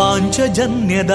ಪಾಂಚಜನ್ಯದ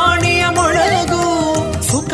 ಮೊಳಗು. ಸುಖ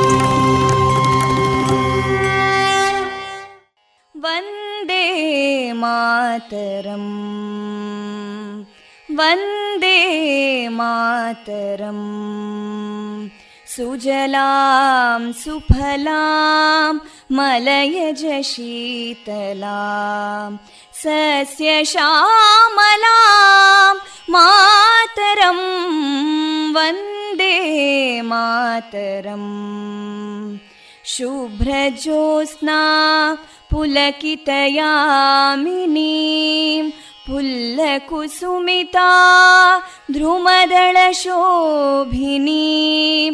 ವಂದೇ ಮಾತರಂ, ವಂದೇ ಮಾತರಂ. ಸುಜಲಾಂ ಸುಫಲಾಂ ಮಲಯಜ ಶೀತಲಾಂ ಸಸ್ಯಶ್ಯಾಮಲಾಂ ಮಾತರಂ ವಂದೇ ಮಾತರಂ. ಶುಭ್ರಜೋತ್ಸ್ನಾ ಪುಲಕಿತಯಾಮಿನೀಂ ಪುಲ್ಲಕುಸುಮಿತಾ ದ್ರುಮದಳಶೋಭಿನೀಂ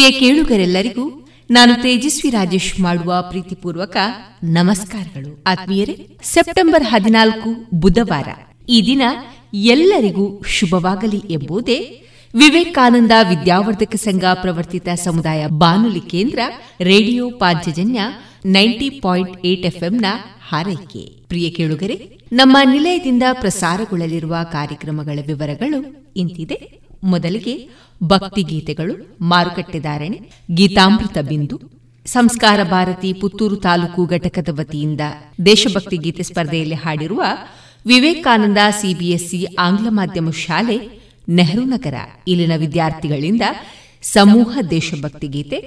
ಪ್ರಿಯ ಕೇಳುಗರೆಲ್ಲರಿಗೂ ನಾನು ತೇಜಸ್ವಿ ರಾಜೇಶ್ ಮಾಡುವ ಪ್ರೀತಿಪೂರ್ವಕ ನಮಸ್ಕಾರಗಳು. ಆತ್ಮೀಯರೇ, ಸೆಪ್ಟೆಂಬರ್ 14 ಬುಧವಾರ. ಈ ದಿನ ಎಲ್ಲರಿಗೂ ಶುಭವಾಗಲಿ ಎಂಬುದೇ ವಿವೇಕಾನಂದ ವಿದ್ಯಾವರ್ಧಕ ಸಂಘ ಪ್ರವರ್ತಿತ ಸಮುದಾಯ ಬಾನುಲಿ ಕೇಂದ್ರ ರೇಡಿಯೋ ಪಾಂಚಜನ್ಯ 90.8 FM ನ ಹಾರೈಕೆ. ಪ್ರಿಯ ಕೇಳುಗರೆ, ನಮ್ಮ ನಿಲಯದಿಂದ ಪ್ರಸಾರಗೊಳ್ಳಲಿರುವ ಕಾರ್ಯಕ್ರಮಗಳ ವಿವರಗಳು ಇಂತಿದೆ. ಮೊದಲಿಗೆ ಭಕ್ತಿಗೀತೆಗಳು, ಮಾರುಕಟ್ಟೆದಾರಣೆ, ಗೀತಾಮೃತ ಬಿಂದು, ಸಂಸ್ಕಾರ ಭಾರತಿ ಪುತ್ತೂರು ತಾಲೂಕು ಘಟಕದ ವತಿಯಿಂದ ದೇಶಭಕ್ತಿ ಗೀತೆ ಸ್ಪರ್ಧೆಯಲ್ಲಿ ಹಾಡಿರುವ ವಿವೇಕಾನಂದ CBSE ಆಂಗ್ಲ ಮಾಧ್ಯಮ ಶಾಲೆ ನೆಹರು ನಗರ ಇಲ್ಲಿನ ವಿದ್ಯಾರ್ಥಿಗಳಿಂದ ಸಮೂಹ ದೇಶಭಕ್ತಿ ಗೀತೆ,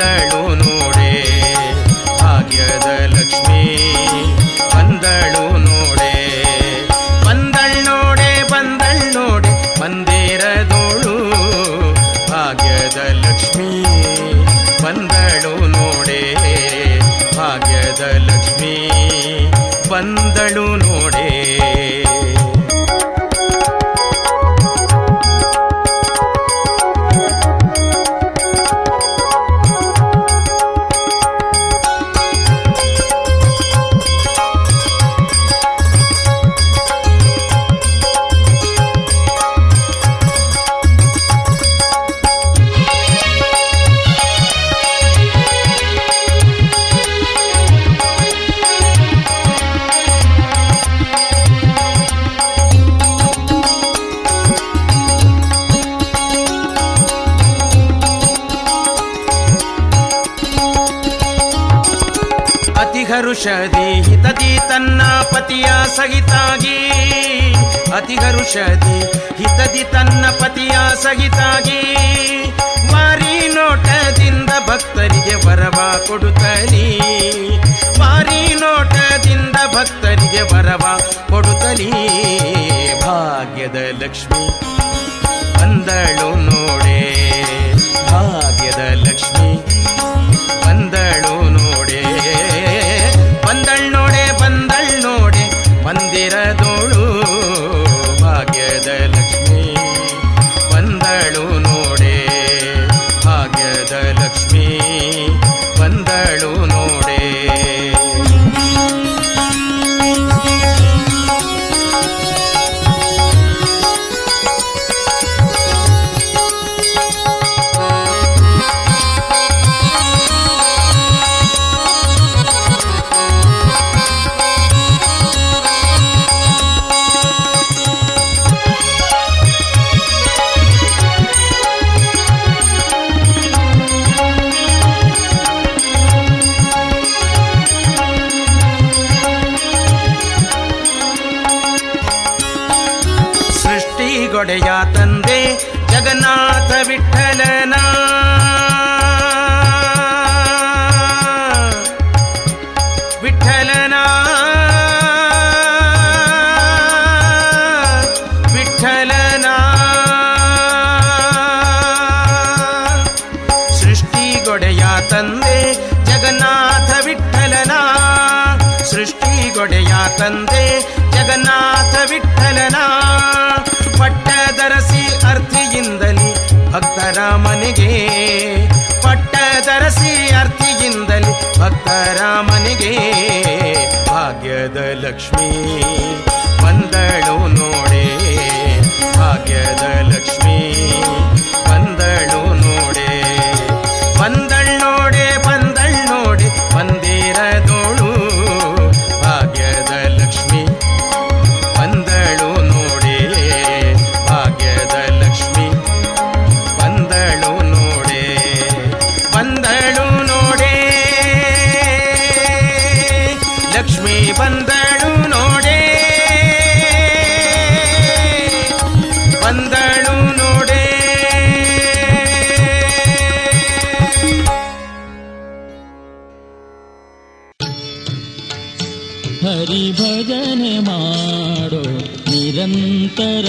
ಬಂದಳು ನೋಡೆ ಭಾಗ್ಯದ ಲಕ್ಷ್ಮೀ ಬಂದಳು ನೋಡೆ ಬಂದಳ್ ನೋಡೆ ಬಂದಳ್ ನೋಡೆ ಬಂದಿರದೋಳು ಭಾಗ್ಯದ ಲಕ್ಷ್ಮೀ ಬಂದಳು ನೋಡೆ ಭಾಗ್ಯದ ಲಕ್ಷ್ಮೀ ಬಂದಳು ನೋಡೆ ಹರುಷದಿ ಹಿತದಿ ತನ್ನ ಪತಿಯ ಸಹಿತಾಗಿ ಅತಿ ಹರುಷದಿ ಹಿತದಿ ತನ್ನ ಪತಿಯ ಸಹಿತಾಗಿ ಮಾರಿ ನೋಟದಿಂದ ಭಕ್ತರಿಗೆ ವರವ ಕೊಡುತ್ತಲಿ ಮಾರಿ ನೋಟದಿಂದ ಭಕ್ತರಿಗೆ ವರವ ಕೊಡುತ್ತಲಿ ಭಾಗ್ಯದ ಲಕ್ಷ್ಮಿ ಬಂದಳು ನೋಡೆ ಭಾಗ್ಯದ ಲಕ್ಷ್ಮಿ ಬಂದಳು ನೋಡೆ ಬಂದಳ್ ನೋಡೆ ಬಂದಳ್ ನೋಡೆ ಬಂದಿರದೋಳು ಭಾಗ್ಯದ ಲಕ್ಷ್ಮೀ ಬಂದಳು ನೋಡೆ ಭಾಗ್ಯದ ಲಕ್ಷ್ಮೀ ಬಂದಳು ನೋಡೆ ಒಡೆಯ ತಂದೆ ಜಗನ್ನಾಥ ವಿಠಲನ ವಿಠಲನ ವಿಠಲನ ಸೃಷ್ಟಿಗೊಡೆಯ ತಂದೆ ಜಗನ್ನಾಥ ವಿಠಲನ ಸೃಷ್ಟಿಗೊಡೆಯ ತಂದೆ ಜಗನ್ನಾಥ ವಿಠಲನ ಪಟ್ಟದರಸಿ ಅರ್ಥಿಯಿಂದಲೇ ಭಕ್ತರ ಮನೆಗೆ ಪಟ್ಟದರಸಿ ಅರ್ಥಿಯಿಂದಲೇ ಭಕ್ತರ ಮನೆಗೆ ಭಾಗ್ಯದ ಲಕ್ಷ್ಮೀ ಬಂದಳು ನೋಡೆ ಭಾಗ್ಯದ ಲಕ್ಷ್ಮೀ ಬಂದಳು ನೋಡೆ ಬಂದಳ್ ನೋಡೆ ಬಂದಳ್ ನೋಡೆ ಬಂದಿರದೋಳು ಭಾಗ್ಯದ ಲಕ್ಷ್ಮೀ ಬಂದಳು ನೋಡೆ ಭಾಗ್ಯದ ಲಕ್ಷ್ಮಿ ಬಂದಳು ನೋಡೆ ಬಂದಳು ನೋಡೆ ಲಕ್ಷ್ಮೀ ಬಂದಳು ನೋಡೆ ಬಂದಳು ನೋಡೆ. ಹರಿ ಭಜನೆ ಮಾಡೋ ನಿರಂತರ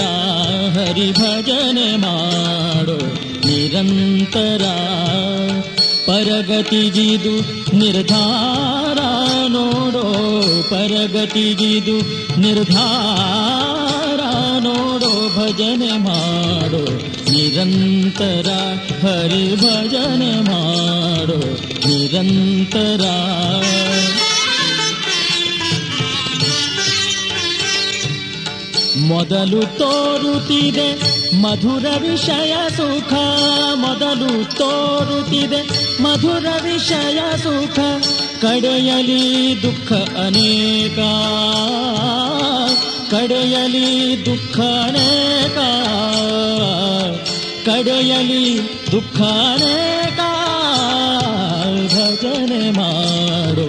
ಹರಿ ಭಜನೆ ಮಾಡೋ ನಿರಂತರ ಪರಗತಿಗಿದು ನಿರ್ಧಾರ ನೋಡೋ ಪರಗತಿಗಿದು ನಿರ್ಧಾರ ನೋಡೋ ಭಜನೆ ಮಾಡೋ ನಿರಂತರ ಹರಿ ಭಜನೆ ಮಾಡೋ ನಿರಂತರ ಮೊದಲು ತೋರುತ್ತಿದೆ ಮಧುರ ವಿಷಯ ಸುಖ ಮೊದಲು ತೋರುತ್ತಿದೆ ಮಧುರ ವಿಷಯ ಸುಖ ಕಡೆಯಲಿ ದುಃಖ ಅನೇಕ ಕಡೆಯಲಿ ದುಃಖ ಅನೇಕ ಕಡೆಯಲಿ ದುಃಖ ಅನೇಕ ಭಜನೆ ಮಾಡೋ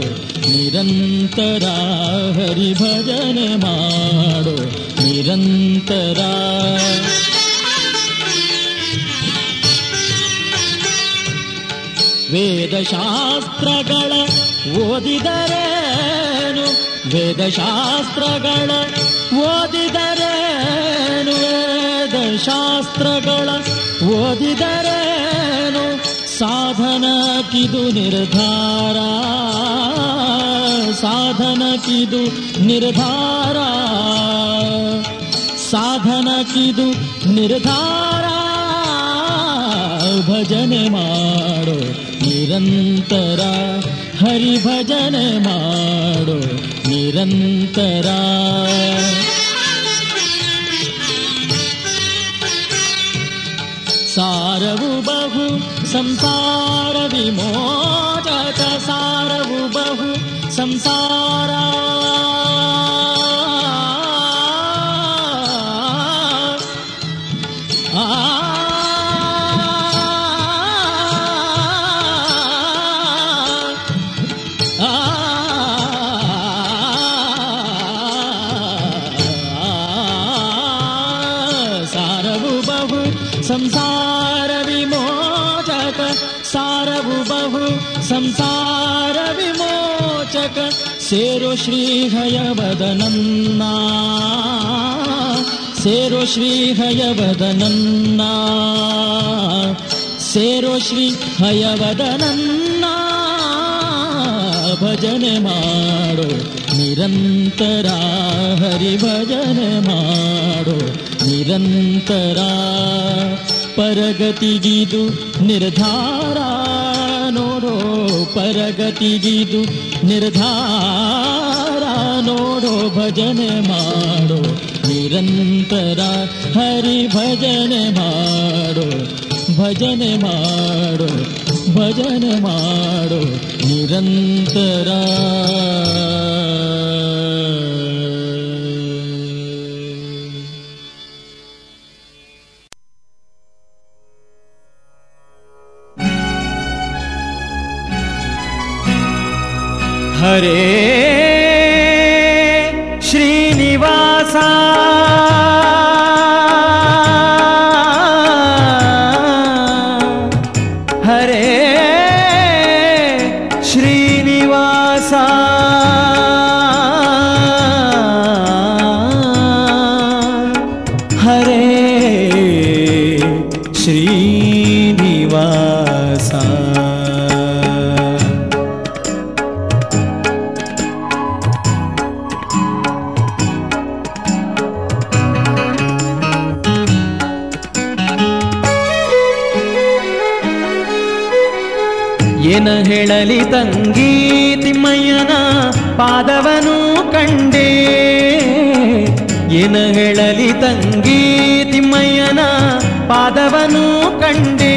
ನಿರಂತರ ಹರಿ ಭಜನೆ ಮಾಡೋ ನಿರಂತರ ವೇದಶಾಸ್ತ್ರಗಳ ಓದಿದರೇನು, ವೇದಶಾಸ್ತ್ರಗಳ ಓದಿದರೇನು, ವೇದಶಾಸ್ತ್ರಗಳ ಓದಿದರೇನು, ಸಾಧನಕ್ಕಿದು ನಿರ್ಧಾರ, ಸಾಧನಕ್ಕಿದು ನಿರ್ಧಾರ, ಸಾಧನಕ್ಕಿದು ನಿರ್ಧಾರ, ಭಜನೆ ಮಾಡೋ ನಿರಂತರ, ಹರಿ ಭಜನೆ ಮಾಡೋ ನಿರಂತರ. ಸಾರವು ಬಹು ಸಂಸಾರ ವಿಮೋಚಕ, ಸಾರವು ಬಹು ಸಂಸಾರ, ಸಂಸಾರ ವಿಮೋಚಕ, ಸಾರವು ಬಹು ಸಂಸಾರ ವಿಮೋಚಕ, ಸೇರೋ ಶ್ರೀಹಯವದನನ್ನ, ಸೇರೋ ಶ್ರೀಹಯವದನನ್ನ, ಸೇರೋ ಶ್ರೀಹಯವದನನ್ನ, ಭಜನೆ ಮಾಡೋ ನಿರಂತರ, ಹರಿ ಭಜನೆ ಮಾಡೋ ನಿರಂತರ, ಪರಗತಿಗಿದು ನಿರ್ಧಾರ, ನೋಡೋ ಪರಗತಿಗಿದು ನಿರ್ಧಾರ, ನೋಡೋ ಭಜನೆ ಮಾಡೋ ನಿರಂತರ, ಹರಿ ಭಜನೆ ಮಾಡೋ, ಭಜನೆ ಮಾಡೋ, ಭಜನೆ ಮಾಡೋ ನಿರಂತರ. ಹರೇ ಶ್ರೀನಿವಾಸ ಹರೇ ಶ್ರೀನಿವಾಸ ಹರೇ ಶ್ರೀನಿವಾಸ. ಏನ ಹೇಳಲಿ ತಂಗಿ ತಿಮ್ಮಯ್ಯನ ಪಾದವನು ಕಂಡೆ, ಏನ ಹೇಳಲಿ ತಂಗಿ ತಿಮ್ಮಯ್ಯನ ಪಾದವನು ಕಂಡೆ,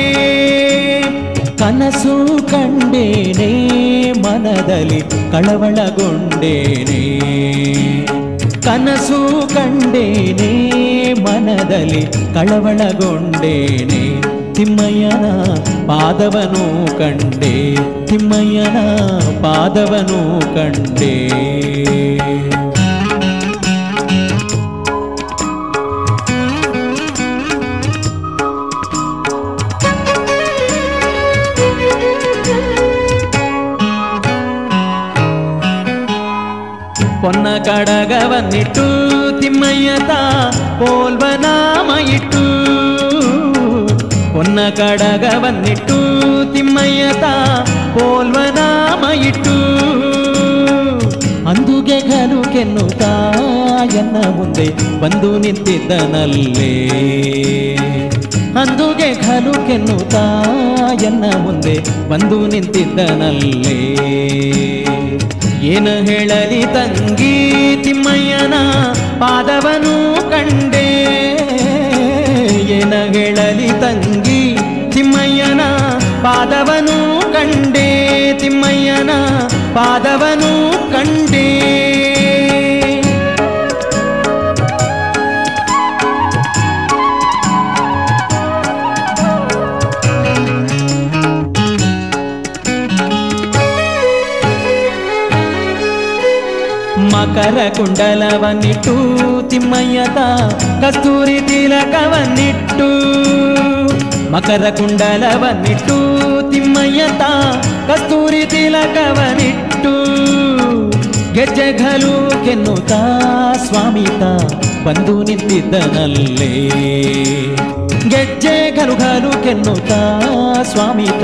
ಕನಸು ಕಂಡೇನೆ ಮನದಲ್ಲಿ ಕಳವಳಗೊಂಡೇನೆ, ಕನಸು ಕಂಡೇನೆ ಮನದಲ್ಲಿ ಕಳವಳಗೊಂಡೇನೆ, ತಿಮ್ಮಯ್ಯನ ಪಾದವನು ಕಂಡೆ, ತಿಮ್ಮಯ್ಯನ ಪಾದವನು ಕಂಡೆ. ಪೊನ್ನ ಕಡಗವನ್ನಿಟ್ಟು ತಿಮ್ಮಯ್ಯತ ಪೋಲ್ವನಾಮ ಇಟ್ಟು, ಪೊನ್ನ ಕಡಗವನ್ನಿಟ್ಟು ತಿಮ್ಮಯ್ಯತ ಪೋಲ್ವನಾಮ ಇಟ್ಟು, ಅಂದುಗೆ ಘನು ಕೆನ್ನುತ್ತಾ ಎನ್ನ ಮುಂದೆ ಬಂದು ನಿಂತಿದ್ದನಲ್ಲೇ, ಅಂದುಗೆ ಘನು ಕೆನ್ನುತ್ತಾ ಎನ್ನ ಮುಂದೆ ಬಂದು ನಿಂತಿದ್ದನಲ್ಲೇ, ಏನು ಹೇಳಲಿ ತಂಗಿ ತಿಮ್ಮಯ್ಯನ ಪಾದವನು ಕಂಡೆ, ಏನ ಹೇಳಲಿ ತಂಗಿ ತಿಮ್ಮಯ್ಯನ ಪಾದವನು ಕಂಡೆ, ತಿಮ್ಮಯ್ಯನ ಪಾದವನು ಕಂಡೆ. ಮಕರ ಕುಂಡಲವನ್ನಿಟ್ಟು ತಿಮ್ಮಯ್ಯತ ಕಸ್ತೂರಿ ತಿಲಕವನ್ನಿಟ್ಟು, ಮಕರ ಕುಂಡಲವನ್ನಿಟ್ಟು ತಿಮ್ಮಯ್ಯತ ತಿಲಕವನಿಟ್ಟು ಗೆಜ್ಜೆಗಳು ಕೆನ್ನುತ್ತಾ ಸ್ವಾಮಿತ ಬಂದು ನಿಂತಿದ್ದನಲ್ಲೇ. ಗೆಜ್ಜೆಗಳು ಘಲು ಕೆನ್ನುತ್ತಾ ಸ್ವಾಮಿತ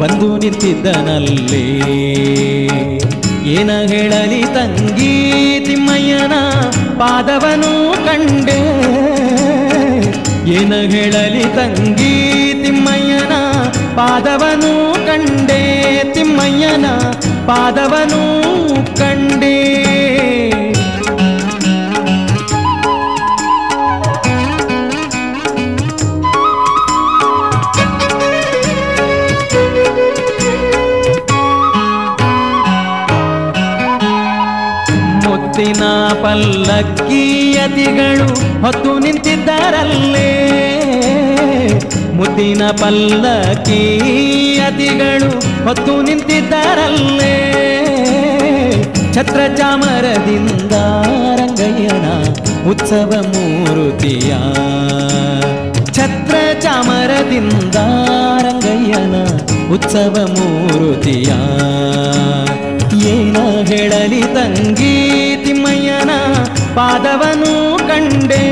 ಬಂದು ನಿಂತಿದ್ದನಲ್ಲೇ. ಏನ ಹೇಳಲಿ ತಂಗಿ ತಿಮ್ಮಯ್ಯನ ಪಾದವನು ಕಂಡೆ, ಏನ ಹೇಳಲಿ ತಂಗಿ ತಿಮ್ಮಯ್ಯನ ಪಾದವನು ಕಂಡೆ, ತಿಮ್ಮಯ್ಯನ ಪಾದವನು ಕಂಡೆ. ಮುತ್ತಿನ ಪಲ್ಲಕ್ಕಿಯತಿಗಳು ಹೊತ್ತು ನಿಂತಿದ್ದಾರಲ್ಲೇ, ಮುತ್ತಿನ ಪಲ್ಲಕ್ಕಿಯತಿಗಳು ಹೊತ್ತು ನಿಂತಿದ್ದಾರಲ್ಲೇ. ಛತ್ರ ಚಾಮರದಿಂದ ರಂಗಯ್ಯನ ಉತ್ಸವ ಮೂರ್ತಿಯ, ಛತ್ರ ಚಾಮರದಿಂದ ರಂಗಯ್ಯನ ಉತ್ಸವ ಮೂರ್ತಿಯ. ಏನ ಹೇಳಲಿ ತಂಗಿ ತಿಮ್ಮಯ್ಯನ ಪಾದವನು ಕಂಡೆ,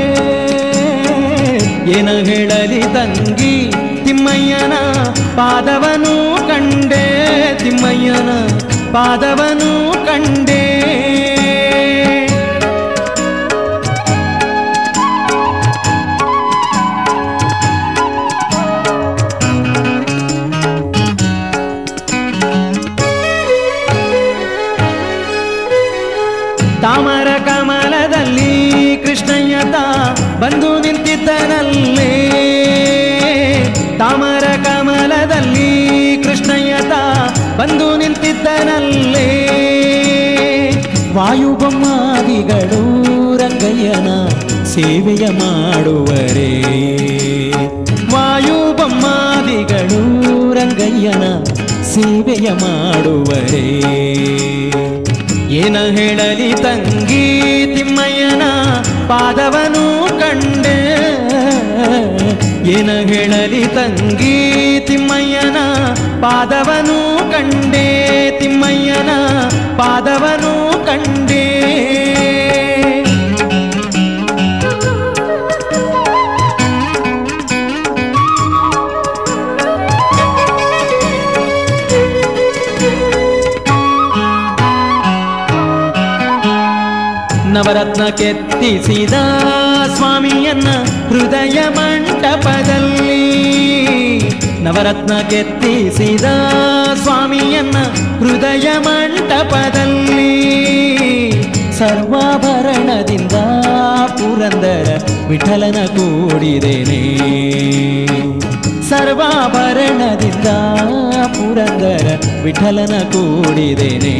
ಏನ ಹೇಳಲಿ ತಂಗಿ ತಿಮ್ಮಯ್ಯನ ಪಾದವನು ಕಂಡೆ, ತಿಮ್ಮಯ್ಯನ ಪಾದವನು ಕಂಡೆ. ತಾಮರ ಕಮಲದಲ್ಲಿ ಕೃಷ್ಣಯ್ಯತ ಬಂದು ನಿಂತಿದ್ದನಲ್ಲೇ, ತಾಮರ ಕಮಲದಲ್ಲಿ ಕೃಷ್ಣಯ್ಯತ ಬಂದು ನಿಂತಿದ್ದನಲ್ಲೇ. ವಾಯುಬೊಮ್ಮಾದಿಗಳು ರಂಗಯ್ಯನ ಸೇವೆಯ ಮಾಡುವರೇ, ವಾಯುಬೊಮ್ಮಾದಿಗಳು ರಂಗಯ್ಯನ ಸೇವೆಯ ಮಾಡುವರೇ. ಏನ ಹೇಳಲಿ ತಂಗಿ ತಿಮ್ಮಯ್ಯನ ಪಾದವನು ಕಂಡೆ, ಏನ ಹೇಳಲಿ ತಂಗಿ ತಿಮ್ಮಯ್ಯನ ಪಾದವನು ಕಂಡೆ, ತಿಮ್ಮಯ್ಯನ ಪಾದವನು ಕಂಡೆ. ನವರತ್ನ ಕೆತ್ತಿಸಿದ ಸ್ವಾಮಿಯನ್ನ ಹೃದಯ ಮಂಟಪದಲ್ಲಿ, ನವರತ್ನ ಕೆತ್ತಿಸಿದ ಸ್ವಾಮಿಯನ್ನ ಹೃದಯ ಮಂಟಪದಲ್ಲಿ. ಸರ್ವಾಭರಣದಿಂದ ಪುರಂದರ ವಿಠಲನ ಕೂಡಿದೇನೆ, ಸರ್ವಾಭರಣದಿಂದ ಪುರಂದರ ವಿಠಲನ ಕೂಡಿದೇನೆ.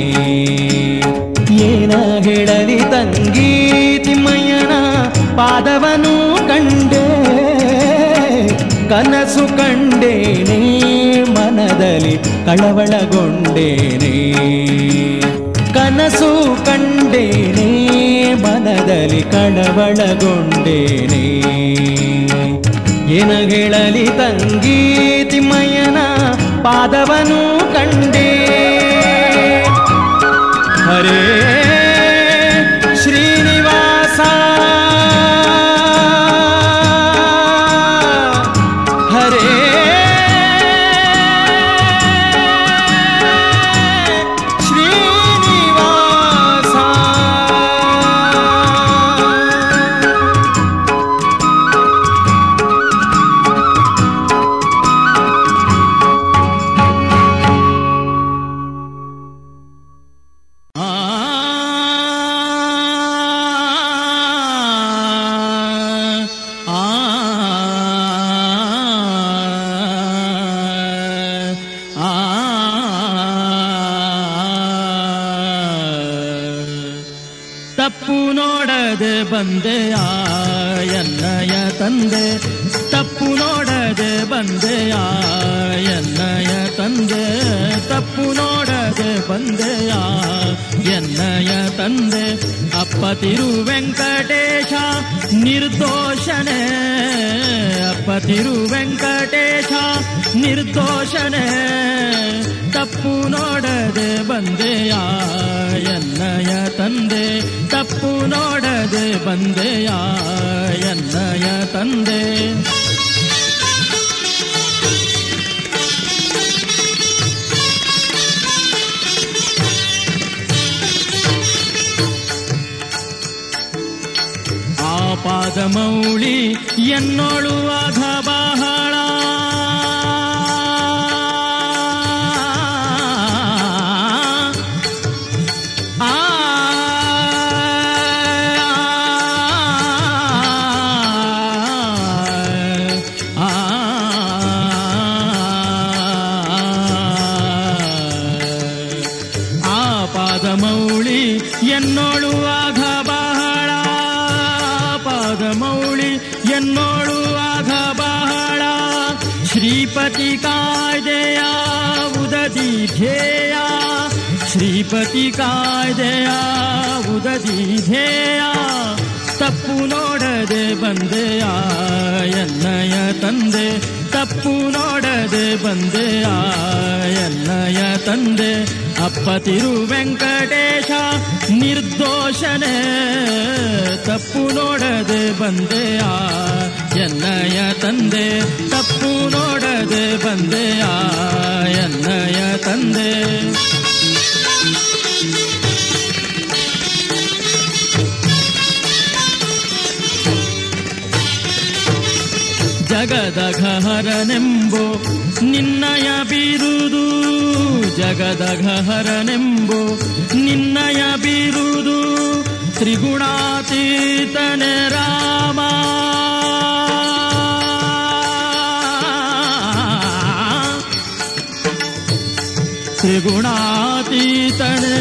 ಏನ ಹೇಳಲಿ ತಂಗಿ ತಿಮ್ಮಯ್ಯನ ಪಾದವನು ಕಂಡೆ, ಕನಸು ಕಂಡೇನೆ ಮನದಲ್ಲಿ ಕಳವಳಗೊಂಡೇನೆ, ಕನಸು ಕಂಡೇನೆ ಮನದಲ್ಲಿ ಕಳವಳಗೊಂಡೇನೆ. ಏನ ಹೇಳಲಿ ತಂಗಿ ತಿಮ್ಮಯ್ಯನ ಪಾದವನು ಕಂಡೆ. ಹರೇ ಶ್ರೀನಿವಾಸ ಹರೇ ಶ್ರೀನಿವಾಸ. ಅಪ್ಪತಿರು ವೆಂಕಟೇಶ ನಿರ್ದೋಷನೆ, ಅಪ್ಪತಿರು ವೆಂಕಟೇಶ ನಿರ್ದೋಷನೆ, ತಪ್ಪು ನೋಡದೆ ಬಂದೆಯ ಎನ್ನಯ ತಂದೆ ತಪ್ಪು ನೋಡದೆ ಬಂದೆಯ ಎನ್ನಯ ತಂದೆ. ಪಾದ ಮೌಳಿ ಎನ್ನೋಳು ಆದ ಬಹಳ ಆ ಪಾದ ಮೌಳಿ ಎನ್ನೋಳು ಆದ ಬಹಳ ಮೌಳಿ ಎನ್ನೋಳು ಆಗ ಬಹಳ ಶ್ರೀಪತಿ ಕಾಯ್ದೆಯ ಉದದಿ ಧೇಯ ಶ್ರೀಪತಿ ಕಾಯ್ದೆಯ ಉದದಿ ಧೇಯ ತಪ್ಪು ನೋಡದೆ ಬಂದೆಯ ಎನ್ನಯ ತಂದೆ ತಪ್ಪು ನೋಡದೆ ಬಂದೆಯ ಎನ್ನಯ ತಂದೆ. ಅಪ್ಪ ತಿರು ವೆಂಕಟೇಶ ನಿರ್ದೋಷನೇ ತಪ್ಪು ನೋಡದೆ ಬಂದೆಯ ಎನ್ನಯ ತಂದೆ ತಪ್ಪು ನೋಡದೆ ಬಂದೆಯ ಎನ್ನಯ ತಂದೆ. ಜಗದ ಘಹರನೆಂಬೋ ನಿನ್ನಯ ಬಿರುದು ಜಗದ ಘಹರನೆಂಬೋ ನಿನ್ನಯ ಬಿರುದು ತ್ರಿಗುಣಾತೀತನೆ ರಾಮ ತ್ರಿಗುಣಾತೀತನೆ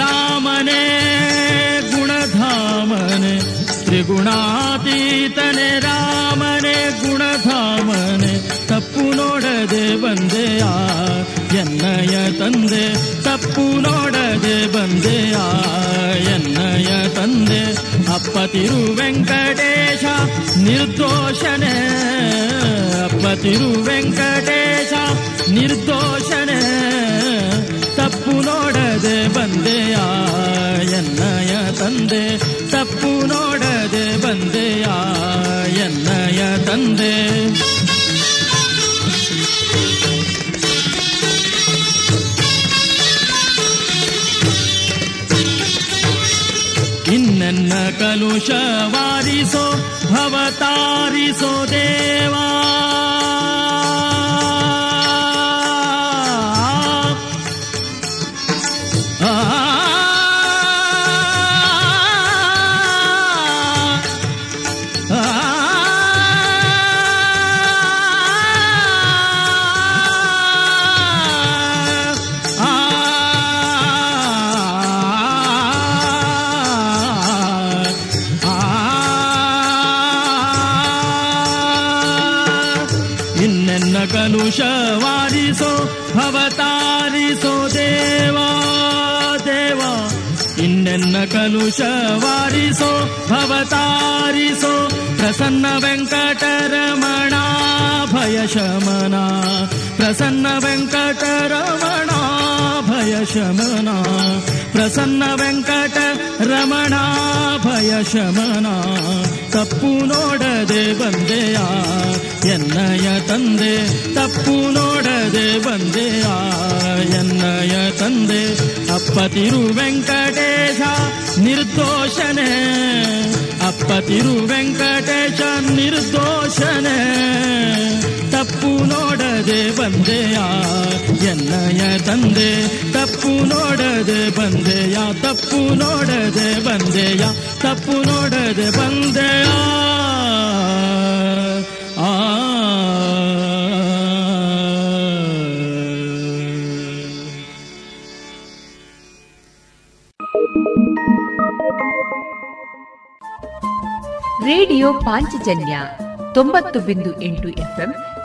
ರಾಮನೇ ಗುಣಧಾಮನೆ ತ್ರಿಗುಣಾತೀತನೆ ರಾಮನೆ ಗುಣಧಾಮನೆ ತಪ್ಪು ನೋಡದೆ ಬಂದೆಯ ಎನ್ನಯ ತಂದೆ ತಪ್ಪು ನೋಡದೆ ಬಂದೆಯ ಎನ್ನಯ ತಂದೆ. ಅಪ್ಪ ತಿರು ವೆಂಕಟೇಶ ನಿರ್ದೋಷನೆ ಅಪ್ಪ ತಿರು ವೆಂಕಟೇಶ ನಿರ್ದೋಷನೆ ತಪ್ಪು ನೋಡದೆ ಬಂದೆಯ ಎನ್ನಯ ತಂದೆ ತಪ್ಪು ನೋಡದೆ ಬಂದೆಯ ಎನ್ನಯ ತಂದೆ. ಇನ್ನೆನ್ನ ಕಲುಷ ವಾರಿಸೋ ಭವತಾರಿಸೋ ದೇವಾ ಕಲುಷವಾರಿಸೋ ಭವತಾರಿಸೋ ದೇವಾ ದೇವಾ ಇನ್ನೆನ್ನ ಕಲುಷವಾರಿಸೋ ಭವತಾರಿಸೋ ಪ್ರಸನ್ನ ವೆಂಕಟರಮಣ ಭಯಶಮನ ಪ್ರಸನ್ನ ವೆಂಕಟರಮಣ ಭಯಶಮನ ಪ್ರಸನ್ನ ವೆಂಕಟರಮಣ ಭಯಶಮನ ತಪ್ಪು ನೋಡದೆ ಬಂದೆಯ ಎನ್ನಯ ತಂದೆ ತಪ್ಪು ನೋಡದೆ ಬಂದೆಯ ಎನ್ನಯ ತಂದೆ. ಅಪ್ಪ ತಿರು ವೆಂಕಟೇಶ ನಿರ್ದೋಷನೆ ಅಪ್ಪ ತಿರು ವೆಂಕಟೇಶ ನಿರ್ದೋಷನೆ ತಪ್ಪು ನೋಡದೆ ಬಂದೆಯ ಎನ್ನಯ ತಂದೆ ತಪ್ಪು ನೋಡದೆ ಬಂದೆಯ ತಪ್ಪು ನೋಡದೆ ಬಂದೆಯ ತಪ್ಪು ನೋಡದೆ ಬಂದೆಯ. ಆ ರೇಡಿಯೋ ಪಾಂಚಜನ್ಯ 90.8 FM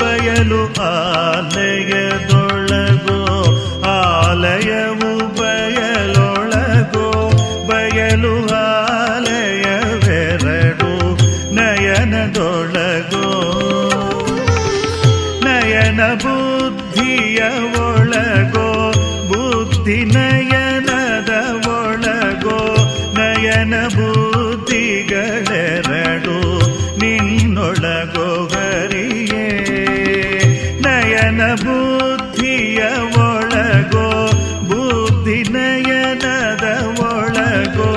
ಬಯಲುದೋ ಬಯಲು ಆಲಯದೊಳಗೋ ಆಲಯವು ಬಯಲೊಳಗೋ ಬಯಲು ಆಲಯವೆರಡು ನಯನದೊಳಗೋ ನಯನ ಬುದ್ಧಿಯ ಒಳಗೋ ಬುದ್ಧಿ ನಯನದ ಒಳಗೋ ನಯನ ಬುದ್ಧಿಗಳೆರಡು ನಿನ್ನೊಳಗೋ ಹರಿಯೇ ನಯನ ಬುದ್ಧಿಯ ಒಳಗೋ ಬುದ್ಧಿ ನಯನದ ಒಳಗೋ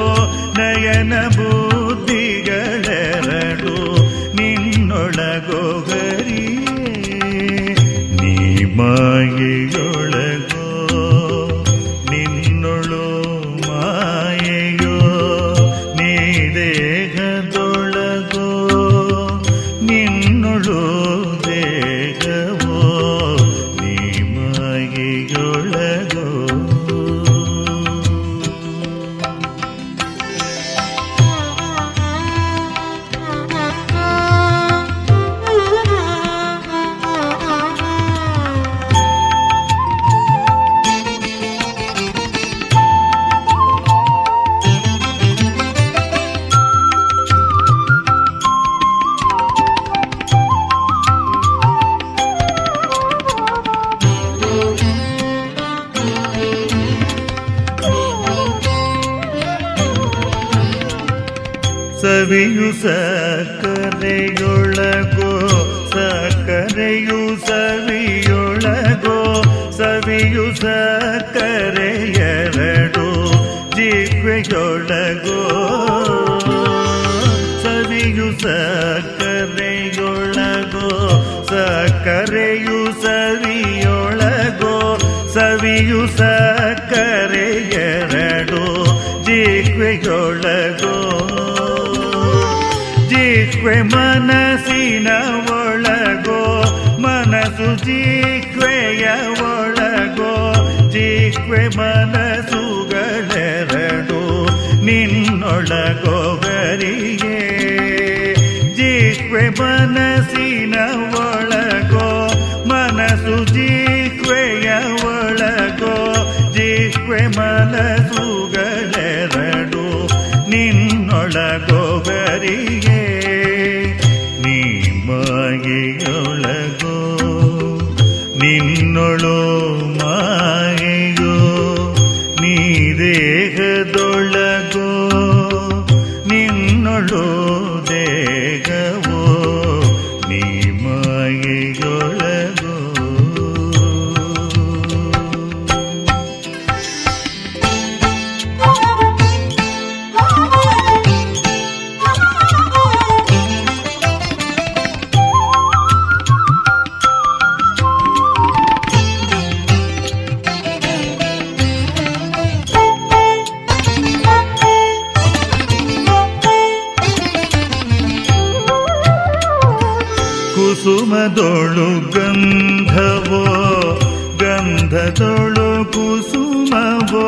ನಯನ ಬುದ್ಧಿಗಳೆರಡು ನಿನ್ನೊಳಗೋ ಹರಿಯೇ ನೀ ಮಾಯೆಯೊಳಗೋ ಸವಿಯು ಸಕ್ಕರೆಯೊಳಗೋ ಸಕ್ಕರೆಯು ಸವಿಯೊಳಗೋ ಸವಿಯು ಸಕ್ಕರೆಯರಡು ಜಿಹ್ವೆಯೊಳಗೋ ಸವಿಯು ಸಕ್ಕರೆಯೊಳಗೋ ಸಕ್ಕರೆಯು ಸವಿಯೊಳಗೋ ಸವಿಯು ಸಕ್ಕರೆಯರಡು ಜಿಹ್ವೆಯೊಳಗೋ ಜಿಹ್ವೆ ಮನಸ್ಸಿನ ಒಳಗೋ ಮನಸ್ಸು ಜಿಹ್ವೆಯ ಒಳಗೋ ಜಿಹ್ವೆ ಮನಸ್ಸುಗಳೆರಡು ನಿನ್ನೊಳಗೋ ಹರಿಯೇ ಜಿಹ್ವೆ ಮನಸ್ಸಿನ ಒಳಗೋ ಮನಸ್ಸು ಜಿಹ್ವೆಯ ಒಳಗೋ ಜಿಹ್ವೆ ಮನಸ್ಸುಗಳೆರಡು ನಿನ್ನೊಳಗೋ ಹರಿಯೇ ಮಾಯೆಯೊಳಗೋ ನಿನ್ನೊಳೋ ಮಾಯೆಯೋ ನೀ ದೇಹದೊಳಗೋ ನಿನ್ನೊಳೋ ದೇಹವೋ ನೀ ಮಾಯೆಯೊಳಗೋ ಕುಸುಮದೊಳು ಗಂಧವೋ ಗಂಧದೊಳು ಕುಸುಮವೋ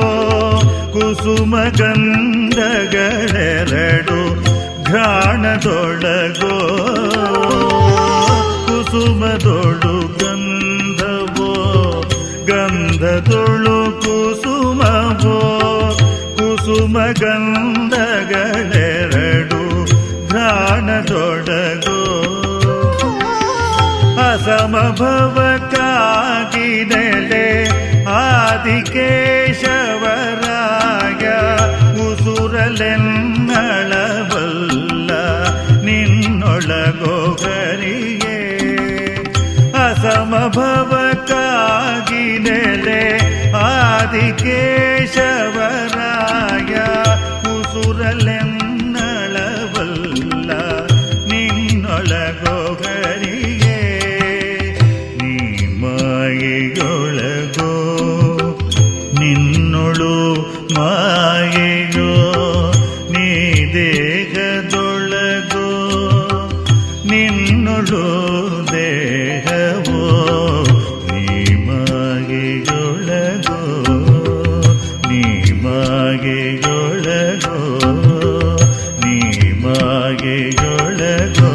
ಕುಸುಮ ಗಂಧಗಳೆರಡು ಘ್ರಾಣದೊಳಗೋ ಕುಸುಮದೊಳು ಗಂಧವೋ ಗಂಧದೊಳು ಕುಸುಮವೋ ಕುಸುಮ ಗಂಧಗಳೆರಡು ಘ್ರಾಣದೊಳಗೋ ಅಸಮಭವಕ್ಕಾಗಿದಲೆ ಆದಿಕೇಶವರಾಯ ಉಸುರಲೆನ್ನಳಬಲ್ಲ ನಿನ್ನೊಳಗೋ ಹರಿಯೇ ಅಸಮಭವಕ್ಕಾಗಿದಲೆ ಆದಿಕೇಶವರಾಯ ಉಸುರಲೆನ್ನಳಬಲ್ಲ ನಿನ್ನೊಳಗೋ ಹರಿಯೇ ಮಾಯೆಯೊಳಗೋ ನಿನ್ನೊಳು ಮಾಯೆಯೋ ನೀ ದೇಹದೊಳಗೋ ನಿನ್ನೊಳು ದೇಹವೋ ನೀ ಮಾಯೆಯೊಳಗೋ ನೀ ಮಾಯೆಯೊಳಗೋ ನೀ ಮಾಯೆಯೊಳಗೋ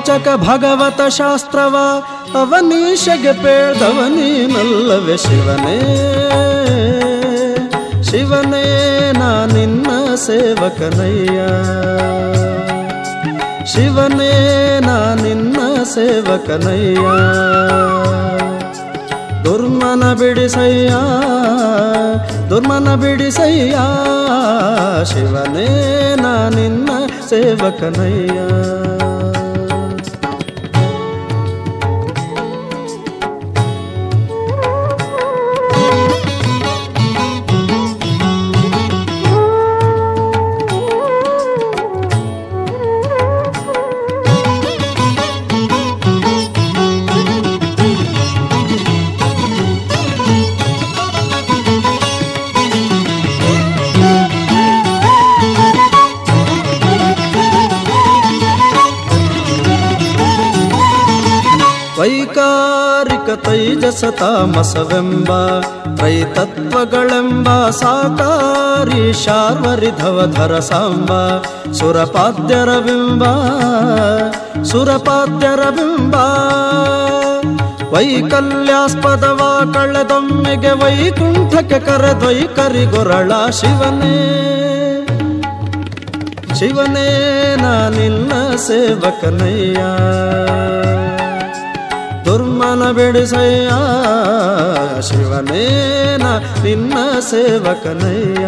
ರೋಚಕ ಭಗವತ ಶಾಸ್ತ್ರವ ಅವನೀಶಗೆ ಪೇದವನೀನಲ್ಲವೇ ಶಿವನೇ ಶಿವನೇ ನಾ ನಿನ್ನ ಸೇವಕನಯ್ಯ ಶಿವನೇ ನಾ ನಿನ್ನ ಸೇವಕನಯ್ಯ ದುರ್ಮನ ಬಿಡಿಸಯ್ಯ ದುರ್ಮನ ಬಿಡಿಸಯ್ಯ ಶಿವನೇ ನಾ ನಿನ್ನ ಸೇವಕನಯ್ಯ ತೈಜಸ ತಾಮಸವೆಂಬ ತ್ರೈತತ್ವಗಳೆಂಬ ಸಾಕಾರಿ ಶಾರ್ವರಿಧವಧರ ಸಾಂಬ ಸುರಪಾದ್ಯರ ಬಿಂಬ ವೈಕಲ್ಯಾಸ್ಪದವ ಕಳೆದೊಮ್ಮೆಗೆ ವೈಕುಂಠಕ್ಕೆ ಕರೆದೊಯ್ಕರಿ ಗೊರಳ ಶಿವನೇ ಶಿವನೇ ನಾ ನಿನ್ನ ಸೇವಕನಯ್ಯ ದುರ್ಮನ ಬಿಡಿಸಯ್ಯ ಶಿವನೇನ ನಿನ್ನ ಸೇವಕನಯ್ಯ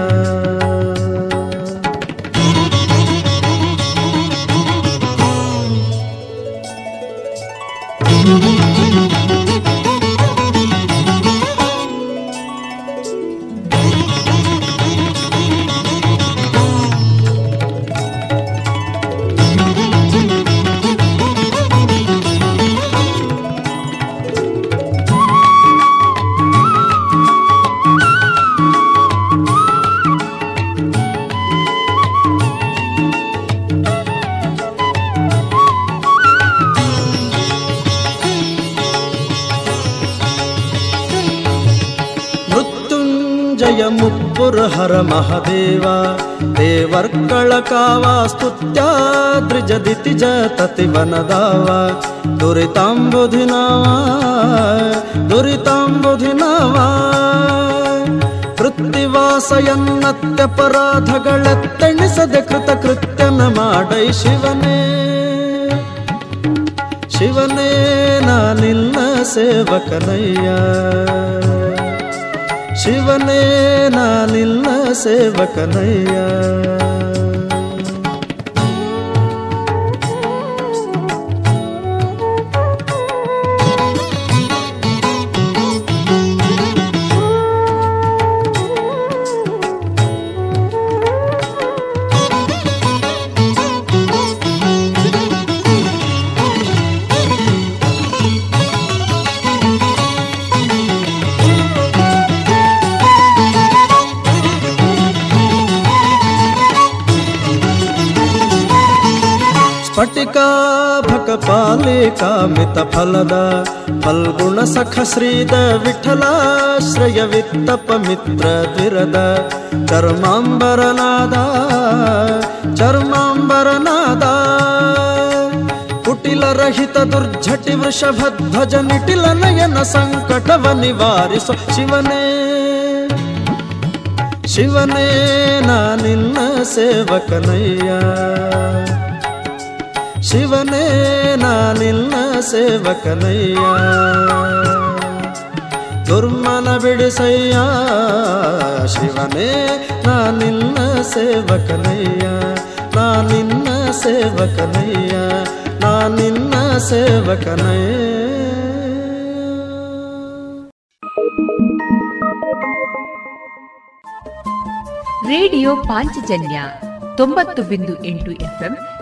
ಹರ ಮಹಾದೇವ ದೇವರ್ಕಳ ಕಾವ ಸ್ತುತ್ಯ ದ್ರಿಜದಿತಿಜ ತತಿವನದಾವ ದುರಿತಾಂಬುಧಿನಾವ ಕೃತ್ತಿವಾಸಯನ್ನತ್ಯಪರಾಧಗಳೆತ್ತೆಣಿಸದೆ ಕೃತಕೃತ್ಯನ ಮಾಡೈ ಶಿವನೇ ಶಿವನೇ ನಾ ನಿನ್ನ ಸೇವಕನಯ್ಯ ಶಿವನೇ ನಾ ನಿನ್ನ ಸೇವಕನಯ್ಯ ಕಾಮಿತ ಫಲದ ಫಲ್ಗುಣ ಸಖ ಶ್ರೀದ ವಿಠಲಾಶ್ರಯ ವಿತ್ತಪ ಮಿತ್ರ ದ್ವಿರದ ಚರ್ಮಾಂಬರನಾದ ಕುಟಿಲ ರಹಿತ ದುರ್ಜಟಿ ವೃಷಭಧ್ವಜ ನಿಟಿಲ ನಯನ ಸಂಕಟವ ನಿವಾರಿಸು ಶಿವನೇ ಶಿವನೇ ನಾ ನಿನ್ನ ಸೇವಕನಯ್ಯ ಶಿವನೇ ನಾ ನಿನ್ನ ಸೇವಕನಯ್ಯ ದುರ್ಮನ ಬಿಡಿಸಯ್ಯ ಶಿವನೇ ನಾ ನಿನ್ನ ಸೇವಕನಯ್ಯ ನಾ ನಿನ್ನ ಸೇವಕನಯ್ಯ ನಾ ನಿನ್ನ ಸೇವಕನಯ್ಯ. ರೇಡಿಯೋ ಪಾಂಚಜನ್ಯ 90.8 FM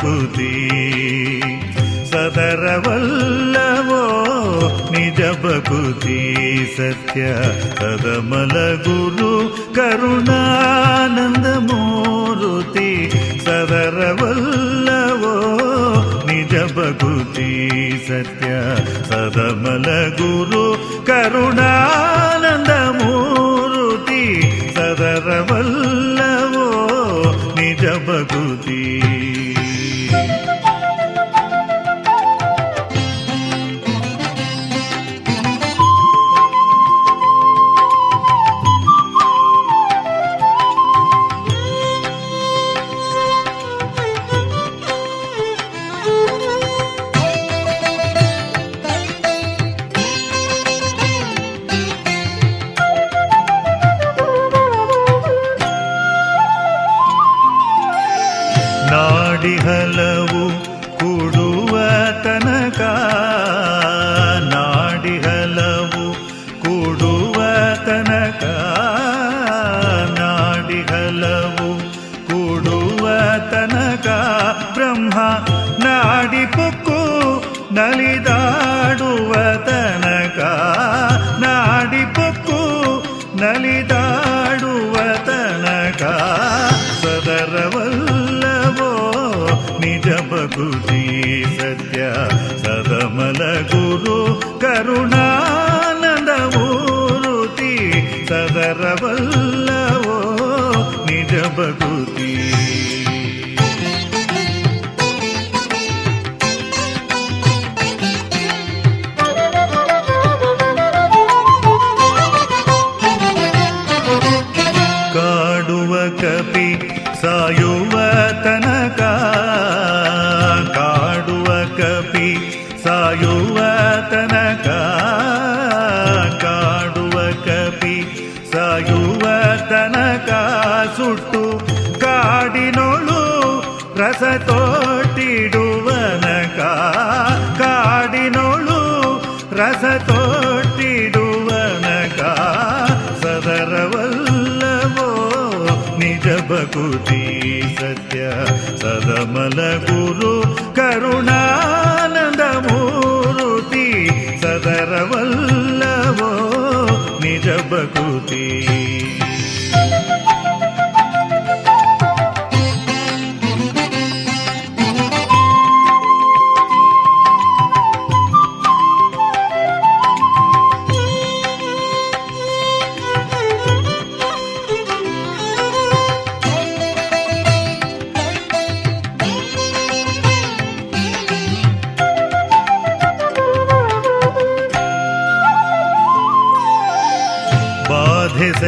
ಪ್ರಭುತಿ ಸದರವಲ್ಲವೋ ನಿಜ ಭಕುತಿ ಸತ್ಯ ಸದಮಲ ಗುರು ಕರುಣಾನಂದ ಮೂರುತಿ ಸದರವಲ್ಲವೋ ನಿಜ ಭಕುತಿ ಸತ್ಯ ಸದಮಲ ಗುರು ಕರುಣಾನಂದ ಮೂರುತಿ ಸದರವಲ್ಲವೋ ನಿಜ ಭಕುತಿ ಹಲವು ಕೂಡುವ ತನಕ ನಾಡಿ ಹಲವು ಕೂಡುವ ತನಕ ನಾಡಿ ಹಲವು ಕೂಡುವ ತನಕ ಬ್ರಹ್ಮ ನಾಡಿ ಪುಕ್ಕು ನಲಿದಾಡುವ ತನಕ ನಾಡಿ ಪುಕ್ಕು ನಲಿದಾಡುವ ತನಕ ಸದರವಲ್ಲ ನಿಜ ಭಕುತಿ ಸತ್ಯ ಸದಮಲ ಗುರು ಕರುಣಾನಂದ ಮೂರುತಿ ಸದರವಲ್ಲವೋ ನಿಜ ಭಕುತಿ ಕಾಡುವ ಕಪಿ ಸಾಯುವ ತನಕ ಕಾಡುವ ಕಪಿ ಸಾಯುವ ತನಕ ಕಾಡುವ ಕಪಿ ಸಾಯುವ ತನಕ ಸುಟ್ಟು ಕಾಡಿನೊಳು ರಸ ತೋಟಿಡುವನಕ ಕಾಡಿನೊಳು ರಸ ತೋಟಿಡುವನಕ ಸದರವಲ್ಲವೋ ನಿಜ ಭಕುತಿ ಸತ್ಯ ಸದಮಲ ಗುರು ಕರುಣಾನಂದ ಮೂರುತಿ ಸದರವಲ್ಲವೋ ನಿಜ ಭಕುತಿ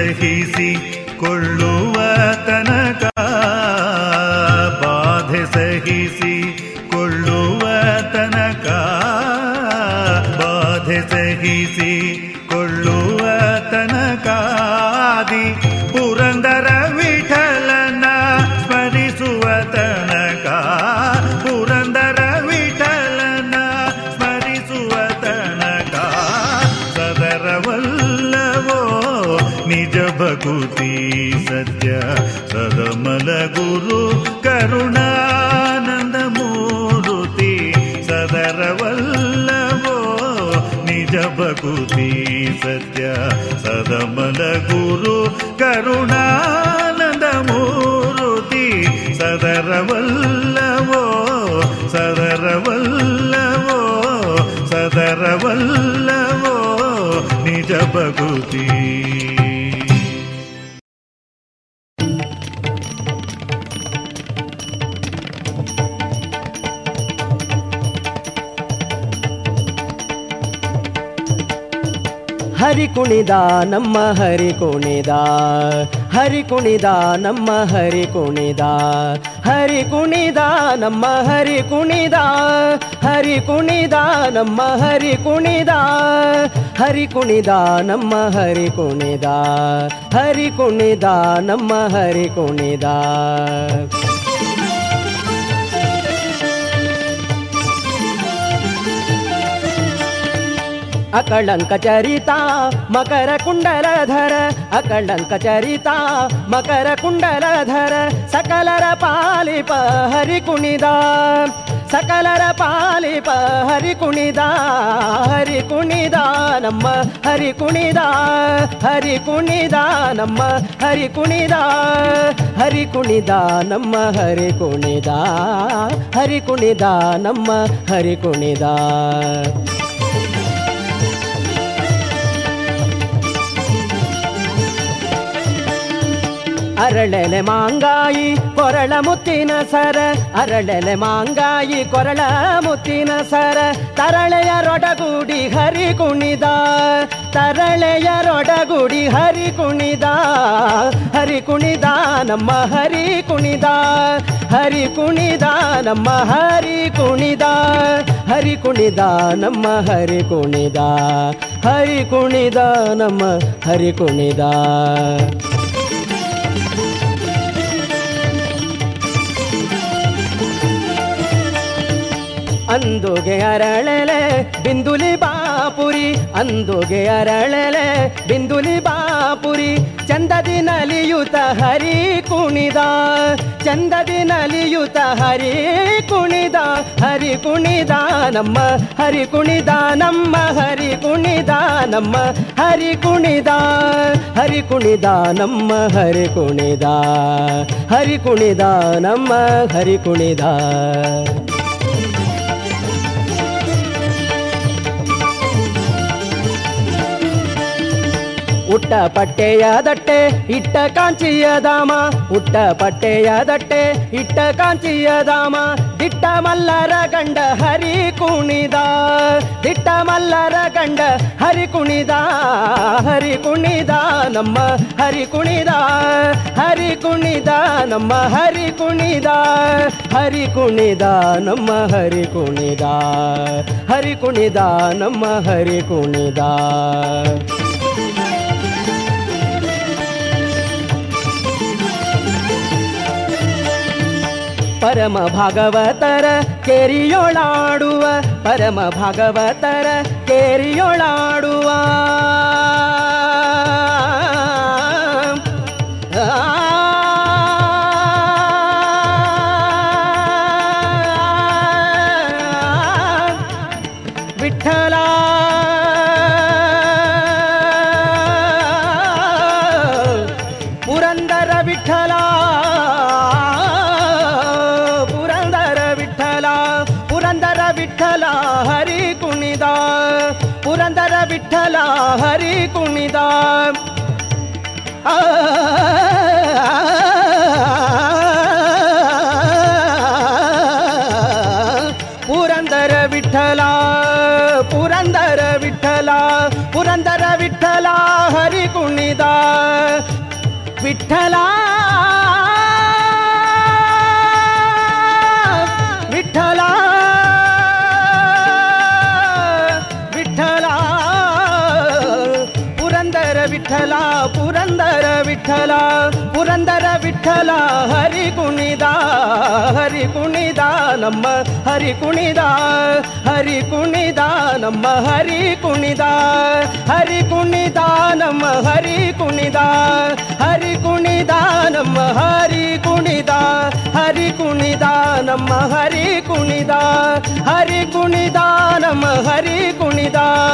ಸಹಿಸಿ ಕೊಳ್ಳುವ ತನಕ ಬಾಧೆ ಸಹಿಸಿ ಕೊಳ್ಳುವ ತನಕ ಬಾಧೆ ಸಹಿಸಿ ಕೊಳ್ಳುವ ತನಕ ಆದಿ ಪುರಂದರ ವಿಠಲನ ಸ್ಮರಿಸುವ ತನಕ ಪುರಂದರ ವಿಠಲನ ಸ್ಮರಿಸುವ ತನಕ ಸದರವಲ್ಲವೋ ನಿಜ ಭಕುತಿ ಸತ್ಯ ಸದಮಲ ಗುರು ಕರುಣಾನಂದ ಮೂರುತಿ ಸದರವಲ್ಲವೋ ನಿಜ ಭಕುತಿ ಸತ್ಯ ಸದಮಲ ಗುರು ಕರುಣಾನಂದ ಮೂರುತಿ ಸದರವಲ್ಲವೋ ಸದರವಲ್ಲವೋ ಸದರವಲ್ಲವೋ ನಿಜ ಭಕುತಿ. ಹರಿ ಕುಣಿದ ನಮ್ಮ ಹರಿ ಕುಣಿದ ಹರಿ ಕುಣಿದ ನಮ್ಮ ಹರಿ ಕುಣಿದ ಹರಿ ಕುಣಿದ ನಮ್ಮ ಹರಿ ಕುಣಿದ ಹರಿ ಕುಣಿದ ನಮ್ಮ ಹರಿ ಕುಣಿದ ಹರಿ ಕುಣಿದ ನಮ್ಮ ಹರಿ ಕುಣಿದ ಹರಿ ಕುಣಿದ ನಮ್ಮ ಹರಿ ಕುಣಿದ. ಅಕಳಂಕ ಚರಿತ ಮಕರ ಕುಂಡಲಧರ, ಅಕಳಂಕ ಚರಿತ ಮಕರ ಕುಂಡಲಧರ, ಸಕಲರ ಪಾಲಿಪ ಹರಿ ಕುಣಿದ, ಸಕಲರ ಪಾಲಿಪ ಹರಿ ಕುಣಿದ, ಹರಿ ಕುಣಿದ ನಮ್ಮ ಹರಿ ಕುಣಿದ, ಹರಿ ಕುಣಿದ ನಮ್ಮ ಹರಿ ಕುಣಿದ, ಹರಿ ಕುಣಿದ ನಮ್ಮ ಹರಿ ಕುಣಿದ, ಹರಿ ಕುಣಿದ ನಮ್ಮ ಹರಿ ಕುಣಿದ. ಅರಳೆಲೆ ಮಾಂಗಾಯಿ ಕೊರಳ ಮುತ್ತಿನ ಸರ, ಅರಳೆಲೆ ಮಾಂಗಾಯಿ ಕೊರಳ ಮುತ್ತಿನ ಸರ, ತರಳೆಯ ರೊಡಗುಡಿ ಹರಿ ಕುಣಿದ, ತರಳೆಯ ರೊಡಗುಡಿ ಹರಿ ಕುಣಿದ, ಹರಿ ಕುಣಿದ ನಮ್ಮ ಹರಿ ಕುಣಿದ, ಹರಿ ಕುಣಿದ ನಮ್ಮ ಹರಿ ಕುಣಿದ, ಹರಿ ಕುಣಿದ ನಮ್ಮ ಹರಿ ಕುಣಿದ, ಹರಿ ಕುಣಿದ ನಮ್ಮ ಹರಿ ಕುಣಿದ. ಅಂದುಗೆ ಅರಳೆಲೆ ಬಿಂದುಲಿ ಬಾಪುರಿ, ಅಂದುಗೆ ಅರಳೆಲೆ ಬಿಂದುಲಿ ಬಾಪುರಿ, ಚಂದದಿ ನಲಿಯುತ ಹರಿ ಕುಣಿದ, ಚಂದದಿ ನಲಿಯುತ ಹರಿ ಕುಣಿದ, ಹರಿ ಕುಣಿದ ನಮ್ಮ ಹರಿ ಕುಣಿದ, ನಮ್ಮ ಹರಿ ಕುಣಿದ, ನಮ್ಮ ಹರಿ ಕುಣಿದ, ಹರಿ ಕುಣಿದ ನಮ್ಮ ಹರಿ ಕುಣಿದ, ಹರಿ ಕುಣಿದ ನಮ್ಮ ಹರಿ ಕುಣಿದ. ಉಟ್ಟ ಪಟ್ಟೆಯ ದಟ್ಟೆ ಇಟ್ಟ ಕಾಂಚಿಯ ದಾಮ, ಉಟ್ಟ ಪಟ್ಟೆಯ ದಟ್ಟೆ ಇಟ್ಟ ಕಾಂಚಿಯ ದಾಮ, ದಿಟ್ಟ ಮಲ್ಲರ ಗಂಡ ಹರಿ ಕುಣಿದ, ದಿಟ್ಟ ಮಲ್ಲರ ಗಂಡ ಹರಿ ಕುಣಿದ, ಹರಿ ಕುಣಿದ ನಮ್ಮ ಹರಿ ಕುಣಿದ, ಹರಿ ಕುಣಿದ ನಮ್ಮ ಹರಿ ಕುಣಿದ, ಹರಿ ಕುಣಿದ ನಮ್ಮ ಹರಿ ಕುಣಿದ, ಹರಿ ಕುಣಿದ ನಮ್ಮ ಹರಿ ಕುಣಿದ. ಪರಮ ಭಾಗವತರ ಕೇರಿಯೊಳಾಡುವ, ಪರಮ ಭಾಗವತರ ಕೇರಿಯೊಳಾಡುವ, ವಿಠಲ ಪುರಂದರ ವಿಠಲ, ಪುರಂದರ ವಿಠಲ ಹರಿ ಕುಣಿದ, ಪುರಂದರ ವಿಠಲ, ಪುರಂದರ ವಿಠಲ, ಪುರಂದರ ವಿಠಲ ಹರಿ ಕುಣಿದ, ವಿಠಲ ವಿಠಲ ವಿಠಲ, ಪುರಂದರ ವಿಠಲ, ಪುರಂದರ ವಿಠಲ ಹರಿ ಕುಣಿದ, ಹರಿ ಕುಣಿದ ನಮ್ಮ ಹರಿ ಕುಣಿದ, ಹರಿ ಕುಣಿದ ನಮ್ಮ ಹರಿ ಕುಣಿದ, ಹರಿ ಕುಣಿದ ನಮ್ಮ ಹರಿ ಕುಣಿದ, ಹರಿ ಕುಣಿದ ನಮ್ಮ ಹರಿ ಕುಣಿದ, ಹರಿ ಕುಣಿದ ನಮ್ಮ ಹರಿ ಕುಣಿದ, ಹರಿ ಕುಣಿದ ನಮ್ಮ ಹರಿ ಕುಣಿದ,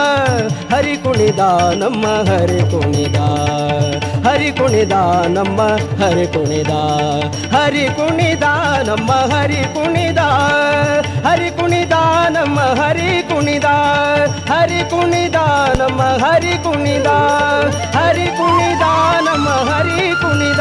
ಹರಿ ಕುಣಿದ ನಮ್ಮ ಹರಿ ಕುಣಿದ, ಹರಿ ಕುಣಿದ ನಮ್ಮ ಹರಿ ಕುಣಿದ, ಹರಿ ಕುಣಿದ ನಮ್ಮ ಹರಿ ಕುಣಿದ, ಹರಿ ಕುಣಿದ ನಮ್ಮ ಹರಿ ಕುಣಿದ, ಹರಿ ಕುಣಿದ ನಮ್ಮ ಹರಿ ಕುಣಿದ, ಹರಿ ಕುಣಿದ ನಮ್ಮ ಹರಿ ಕುಣಿದ.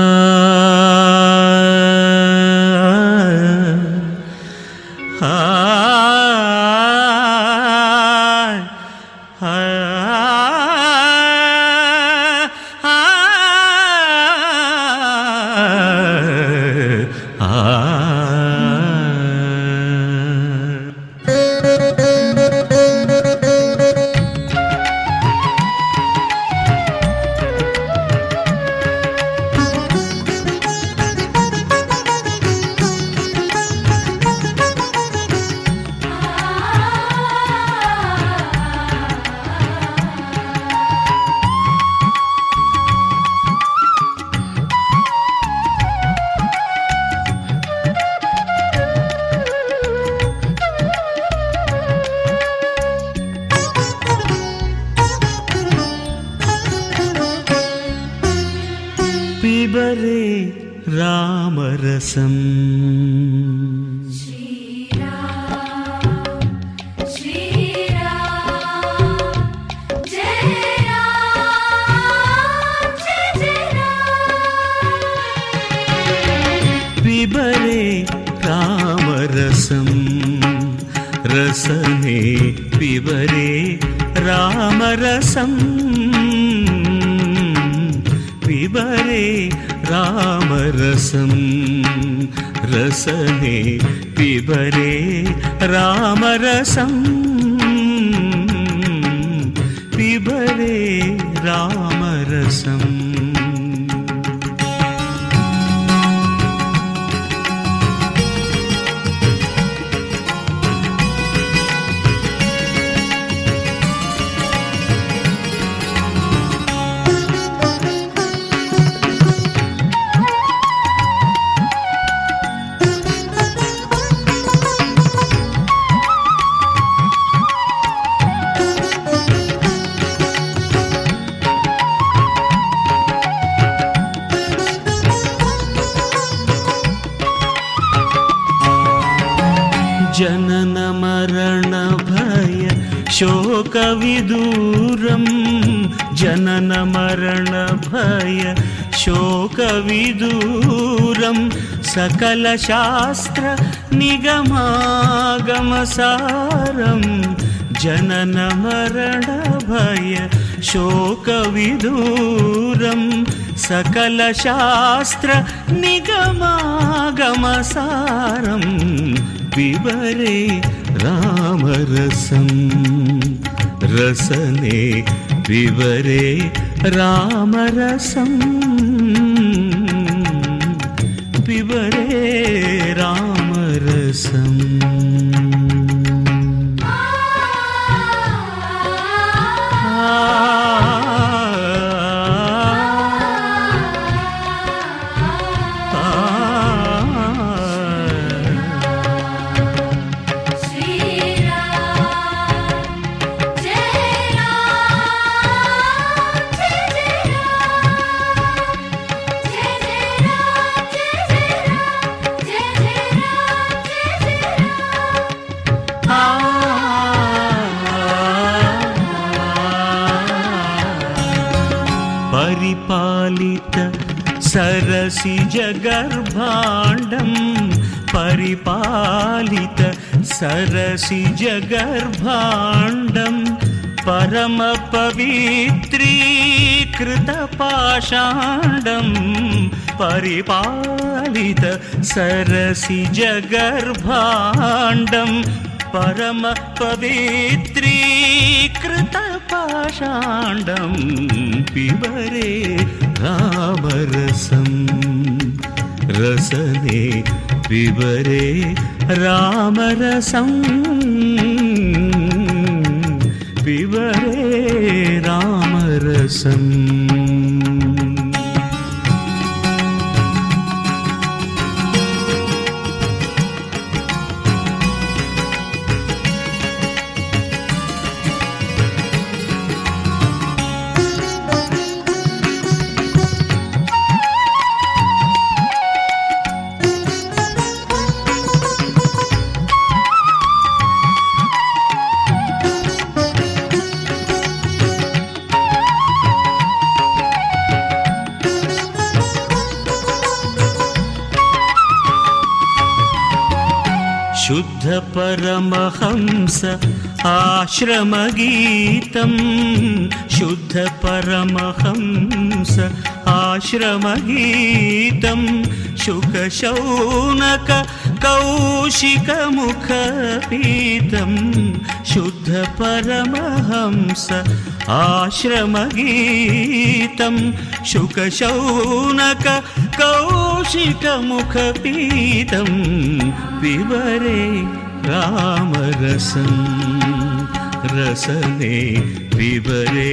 ಪಿಬರೆ ರಾಮರಸಂ. ಪಿಬರೆ ರಾಮರಸಂ ರಸನೆ ಪಿಬರೆ ರಾಮರಸಂ ಪಿಬರೆ ರಾಮರಸಂ ರಸನೆ ಪಿಬರೆ ರಾಮರಸಂ ಪಿಬರೆ ರಾಮರಸಂ. ಜನನ ಮರಣ ಭಯ ಶೋಕ ವಿದೂರಂ ಜನನ ಮರಣ ಭಯ ಶೋಕ ವಿದೂರಂ ಸಕಲ ಶಾಸ್ತ್ರ ನಿಗಮಾಗಮ ಸಾರಂ ಜನನ ಮರಣ ಭಯ ಶೋಕ ವಿದೂರಂ ಸಕಲ ಶಾಸ್ತ್ರ ನಿಗಮಾಗಮ ಸಾರಂ ಪಿಬರೆ ರಾಮರಸಂ ರಸನೆ ಪಿಬರೆ ರಾಮರಸಂ ಪಿಬರೆ ರಾಮರಸಂ. ಸರಸಿ ಜಗರ್ಭಾಂಡಂ ಪರಿಪಾಲಿತ ಸರಸಿ ಜಗರ್ಭಾಂಡಂ ಪರಮ ಪವಿತ್ರೀಕೃತ ಪಾಷಾಂಡಂ ಪರಿಪಾಲಿತ ಸರಸಿ ಜಗರ್ಭಾಂಡಂ ಪರಮ ಪವಿತ್ರೀಕೃತ ಪಾಷಾಂಡಂ ಪಿಬರೆ ರಾಮರಸಂ ರಸನೆ ಪಿಬರೆ ರಾಮರಸಂ ಪಿಬರೆ ರಾಮರಸಂ. ಪರಮಹಂಸ ಆಶ್ರಮಗೀತಂ ಶುದ್ಧ ಪರಮಹಂಸ ಆಶ್ರಮಗೀತಂ ಶುಕಶೌನಕ ಕೌಶಿಕ ಮುಖಪೀತಂ ಶುದ್ಧ ಪರಮಹಂಸ ಆಶ್ರಮಗೀತಂ ಶುಕಶೌನಕ ಕೌಶಿಕ ಮುಖಪೀತಂ ವಿವರೇ ರಾಮರಸಂ ರಸನೆ ಪಿಬರೆ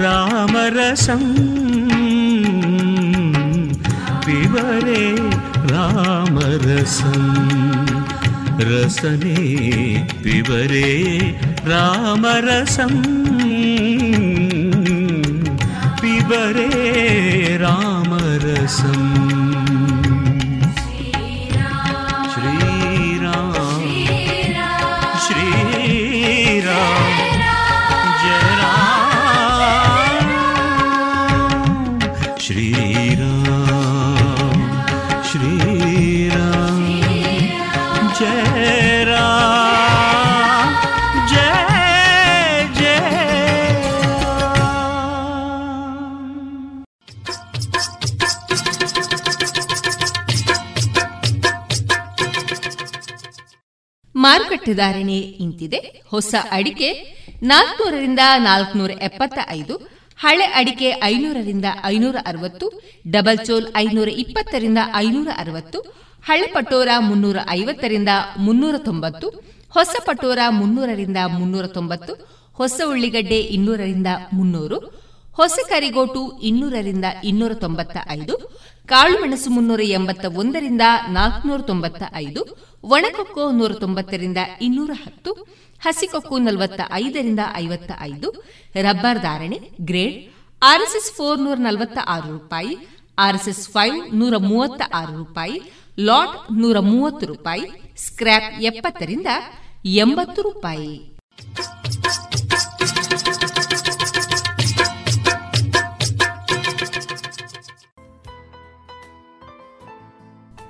ರಾಮರಸಂ ಪಿಬರೆ ರಾಮರಸಂ ರಸನೆ ಪಿಬರೆ ರಾಮರಸಂ ಪಿಬರೆ ರಾಮರಸಂ. ರಸಂ ಧಾರಣೆ ಇಂತಿದೆ. ಹೊಸ ಅಡಿಕೆ 400ರಿಂದ 475, ಹಳೆ ಅಡಿಕೆ 500ರಿಂದ 560, ಡಬಲ್ ಚೋಲ್ 520ರಿಂದ 560, ಹಳೆ ಪಟೋರ 350ರಿಂದ 390, ಹೊಸ ಪಟೋರ 300ರಿಂದ 390, ಹೊಸ ಉಳ್ಳಿಗಡ್ಡೆ 200ರಿಂದ 300, ಹೊಸ ಕರಿಗೋಟು 200ರಿಂದ 295, ಕಾಳುಮೆಣಸು 381ರಿಂದ 495, ಒಣಕೊಕ್ಕೋ 190ರಿಂದ 210, ಹಸಿಕೊಕ್ಕೋ 45ರಿಂದ 55. ರಬ್ಬರ್ ಧಾರಣೆ ಗ್ರೇಡ್ RSS 4 146 ರೂಪಾಯಿ, RSS 5 136 ರೂಪಾಯಿ, ಲಾಟ್ 130 ರೂಪಾಯಿ, ಸ್ಕ್ರಾಪ್ 70ರಿಂದ 80 ರೂಪಾಯಿ.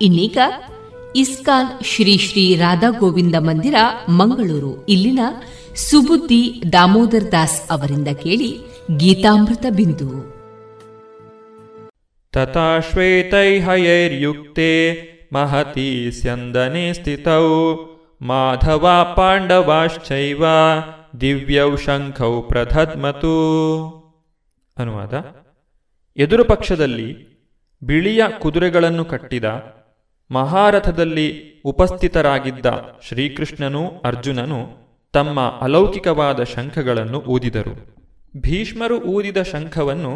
ಇನ್ನೀಗ ಇಸ್ಕಾನ್ ಶ್ರೀ ಶ್ರೀ ರಾಧಾ ಗೋವಿಂದ ಮಂದಿರ ಮಂಗಳೂರು ಇಲ್ಲಿನ ಸುಬುದ್ದಿ ದಾಮೋದರ ದಾಸ್ ಅವರಿಂದ ಕೇಳಿ ಗೀತಾಮೃತ ಬಿಂದು. ತಥಾ ಶ್ವೇತೈ ಹಯೈರ್ಯುಕ್ತೆ ಮಹತಿ ಸ್ಯಂದನೆ ಸ್ಥಿತೌ ಮಾಧವ ಪಾಂಡವಾಶ್ಚೈವ ದಿವ್ಯೌ ಶಂಖೌ ಪ್ರಧದ್ಮತು. ಅನುವಾದ. ಎದುರು ಪಕ್ಷದಲ್ಲಿ ಬಿಳಿಯ ಕುದುರೆಗಳನ್ನು ಕಟ್ಟಿದ ಮಹಾರಥದಲ್ಲಿ ಉಪಸ್ಥಿತರಾಗಿದ್ದ ಶ್ರೀಕೃಷ್ಣನೂ ಅರ್ಜುನನು ತಮ್ಮ ಅಲೌಕಿಕವಾದ ಶಂಖಗಳನ್ನು ಊದಿದರು. ಭೀಷ್ಮರು ಊದಿದ ಶಂಖವನ್ನು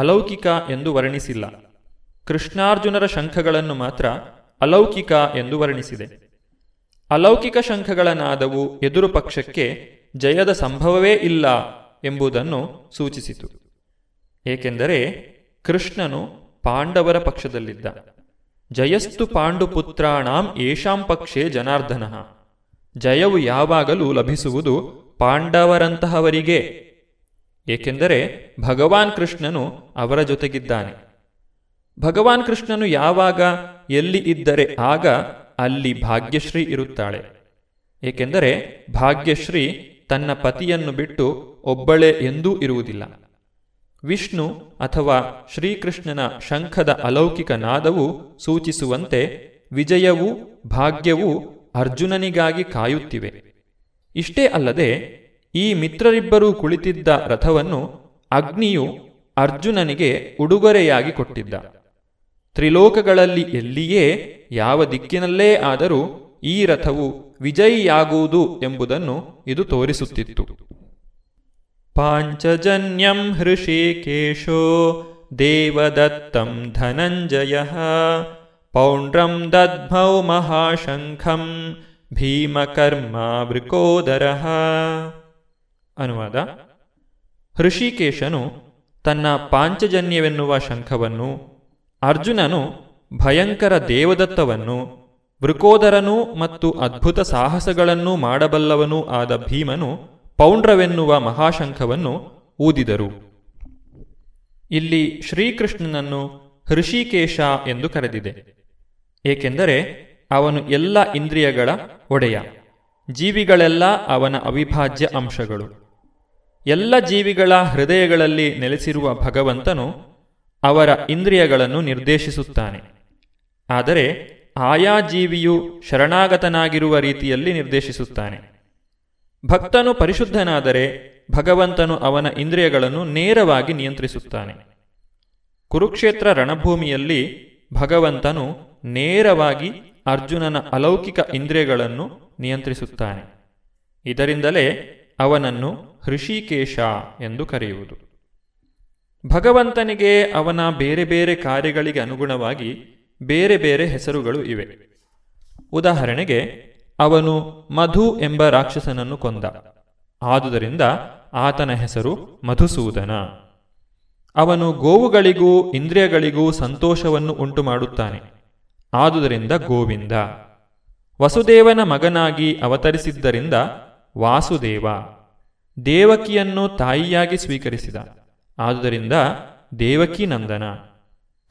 ಅಲೌಕಿಕ ಎಂದು ವರ್ಣಿಸಿಲ್ಲ, ಕೃಷ್ಣಾರ್ಜುನರ ಶಂಖಗಳನ್ನು ಮಾತ್ರ ಅಲೌಕಿಕ ಎಂದು ವರ್ಣಿಸಿದೆ. ಅಲೌಕಿಕ ಶಂಖಗಳ ನಾದವು ಎದುರು ಪಕ್ಷಕ್ಕೆ ಜಯದ ಸಂಭವವೇ ಇಲ್ಲ ಎಂಬುದನ್ನು ಸೂಚಿಸಿತು, ಏಕೆಂದರೆ ಕೃಷ್ಣನು ಪಾಂಡವರ ಪಕ್ಷದಲ್ಲಿದ್ದ. ಜಯಸ್ತು ಪಾಂಡುಪುತ್ರಾಣಾಂ ಏಷಾಂ ಪಕ್ಷೇ ಜನಾರ್ದನಃ. ಜಯವು ಯಾವಾಗಲೂ ಲಭಿಸುವುದು ಪಾಂಡವರಂತಹವರಿಗೆ, ಏಕೆಂದರೆ ಭಗವಾನ್ ಕೃಷ್ಣನು ಅವರ ಜೊತೆಗಿದ್ದಾನೆ. ಭಗವಾನ್ ಕೃಷ್ಣನು ಯಾವಾಗ ಎಲ್ಲಿ ಇದ್ದರೆ ಆಗ ಅಲ್ಲಿ ಭಾಗ್ಯಶ್ರೀ ಇರುತ್ತಾಳೆ, ಏಕೆಂದರೆ ಭಾಗ್ಯಶ್ರೀ ತನ್ನ ಪತಿಯನ್ನು ಬಿಟ್ಟು ಒಬ್ಬಳೇ ಎಂದೂ ಇರುವುದಿಲ್ಲ. ವಿಷ್ಣು ಅಥವಾ ಶ್ರೀಕೃಷ್ಣನ ಶಂಖದ ಅಲೌಕಿಕ ನಾದವು ಸೂಚಿಸುವಂತೆ ವಿಜಯವೂ ಭಾಗ್ಯವೂ ಅರ್ಜುನನಿಗಾಗಿ ಕಾಯುತ್ತಿವೆ. ಇಷ್ಟೇ ಅಲ್ಲದೆ ಈ ಮಿತ್ರರಿಬ್ಬರೂ ಕುಳಿತಿದ್ದ ರಥವನ್ನು ಅಗ್ನಿಯು ಅರ್ಜುನನಿಗೆ ಉಡುಗೊರೆಯಾಗಿ ಕೊಟ್ಟಿದ್ದ. ತ್ರಿಲೋಕಗಳಲ್ಲಿ ಎಲ್ಲಿಯೇ ಯಾವ ದಿಕ್ಕಿನಲ್ಲೇ ಆದರೂ ಈ ರಥವು ವಿಜಯಿಯಾಗುವುದು ಎಂಬುದನ್ನು ಇದು ತೋರಿಸುತ್ತಿತ್ತು. ಪಾಂಚಜನ್ಯಂ ಹೃಷಿಕೇಶೋ ದೇವದತ್ತಂ ಧನಂಜಯಃ ಪೌಂಡ್ರಂ ದದ್ಮೌ ಮಹಾಶಂಖಂ ಭೀಮಕರ್ಮ ವೃಕೋದರಃ. ಅನುವಾದ. ಹೃಷಿಕೇಶನು ತನ್ನ ಪಾಂಚಜನ್ಯವೆನ್ನುವ ಶಂಖವನ್ನು, ಅರ್ಜುನನು ಭಯಂಕರ ದೇವದತ್ತವನ್ನು, ವೃಕೋದರನೂ ಮತ್ತು ಅದ್ಭುತ ಸಾಹಸಗಳನ್ನೂ ಮಾಡಬಲ್ಲವನೂ ಆದ ಭೀಮನು ಪೌಂಡ್ರವೆನ್ನುವ ಮಹಾಶಂಖವನ್ನು ಊದಿದರು. ಇಲ್ಲಿ ಶ್ರೀಕೃಷ್ಣನನ್ನು ಹೃಷಿಕೇಶ ಎಂದು ಕರೆದಿದೆ, ಏಕೆಂದರೆ ಅವನು ಎಲ್ಲ ಇಂದ್ರಿಯಗಳ ಒಡೆಯ, ಜೀವಿಗಳೆಲ್ಲ ಅವನ ಅವಿಭಾಜ್ಯ ಅಂಶಗಳು. ಎಲ್ಲ ಜೀವಿಗಳ ಹೃದಯಗಳಲ್ಲಿ ನೆಲೆಸಿರುವ ಭಗವಂತನು ಅವರ ಇಂದ್ರಿಯಗಳನ್ನು ನಿರ್ದೇಶಿಸುತ್ತಾನೆ, ಆದರೆ ಆಯಾ ಜೀವಿಯು ಶರಣಾಗತನಾಗಿರುವ ರೀತಿಯಲ್ಲಿ ನಿರ್ದೇಶಿಸುತ್ತಾನೆ. ಭಕ್ತನು ಪರಿಶುದ್ಧನಾದರೆ ಭಗವಂತನು ಅವನ ಇಂದ್ರಿಯಗಳನ್ನು ನೇರವಾಗಿ ನಿಯಂತ್ರಿಸುತ್ತಾನೆ. ಕುರುಕ್ಷೇತ್ರ ರಣಭೂಮಿಯಲ್ಲಿ ಭಗವಂತನು ನೇರವಾಗಿ ಅರ್ಜುನನ ಅಲೌಕಿಕ ಇಂದ್ರಿಯಗಳನ್ನು ನಿಯಂತ್ರಿಸುತ್ತಾನೆ. ಇದರಿಂದಲೇ ಅವನನ್ನು ಹೃಷಿಕೇಶ ಎಂದು ಕರೆಯುವುದು. ಭಗವಂತನಿಗೆ ಅವನ ಬೇರೆ ಬೇರೆ ಕಾರ್ಯಗಳಿಗೆ ಅನುಗುಣವಾಗಿ ಬೇರೆ ಬೇರೆ ಹೆಸರುಗಳು ಇವೆ. ಉದಾಹರಣೆಗೆ, ಅವನು ಮಧು ಎಂಬ ರಾಕ್ಷಸನನ್ನು ಕೊಂದ, ಆದುದರಿಂದ ಆತನ ಹೆಸರು ಮಧುಸೂದನ. ಅವನು ಗೋವುಗಳಿಗೂ ಇಂದ್ರಿಯಗಳಿಗೂ ಸಂತೋಷವನ್ನು ಉಂಟು ಮಾಡುತ್ತಾನೆ. ಆದುದರಿಂದ ಗೋವಿಂದ. ವಸುದೇವನ ಮಗನಾಗಿ ಅವತರಿಸಿದ್ದರಿಂದ ವಾಸುದೇವ. ದೇವಕಿಯನ್ನು ತಾಯಿಯಾಗಿ ಸ್ವೀಕರಿಸಿದ. ಆದುದರಿಂದ ದೇವಕೀನಂದನ.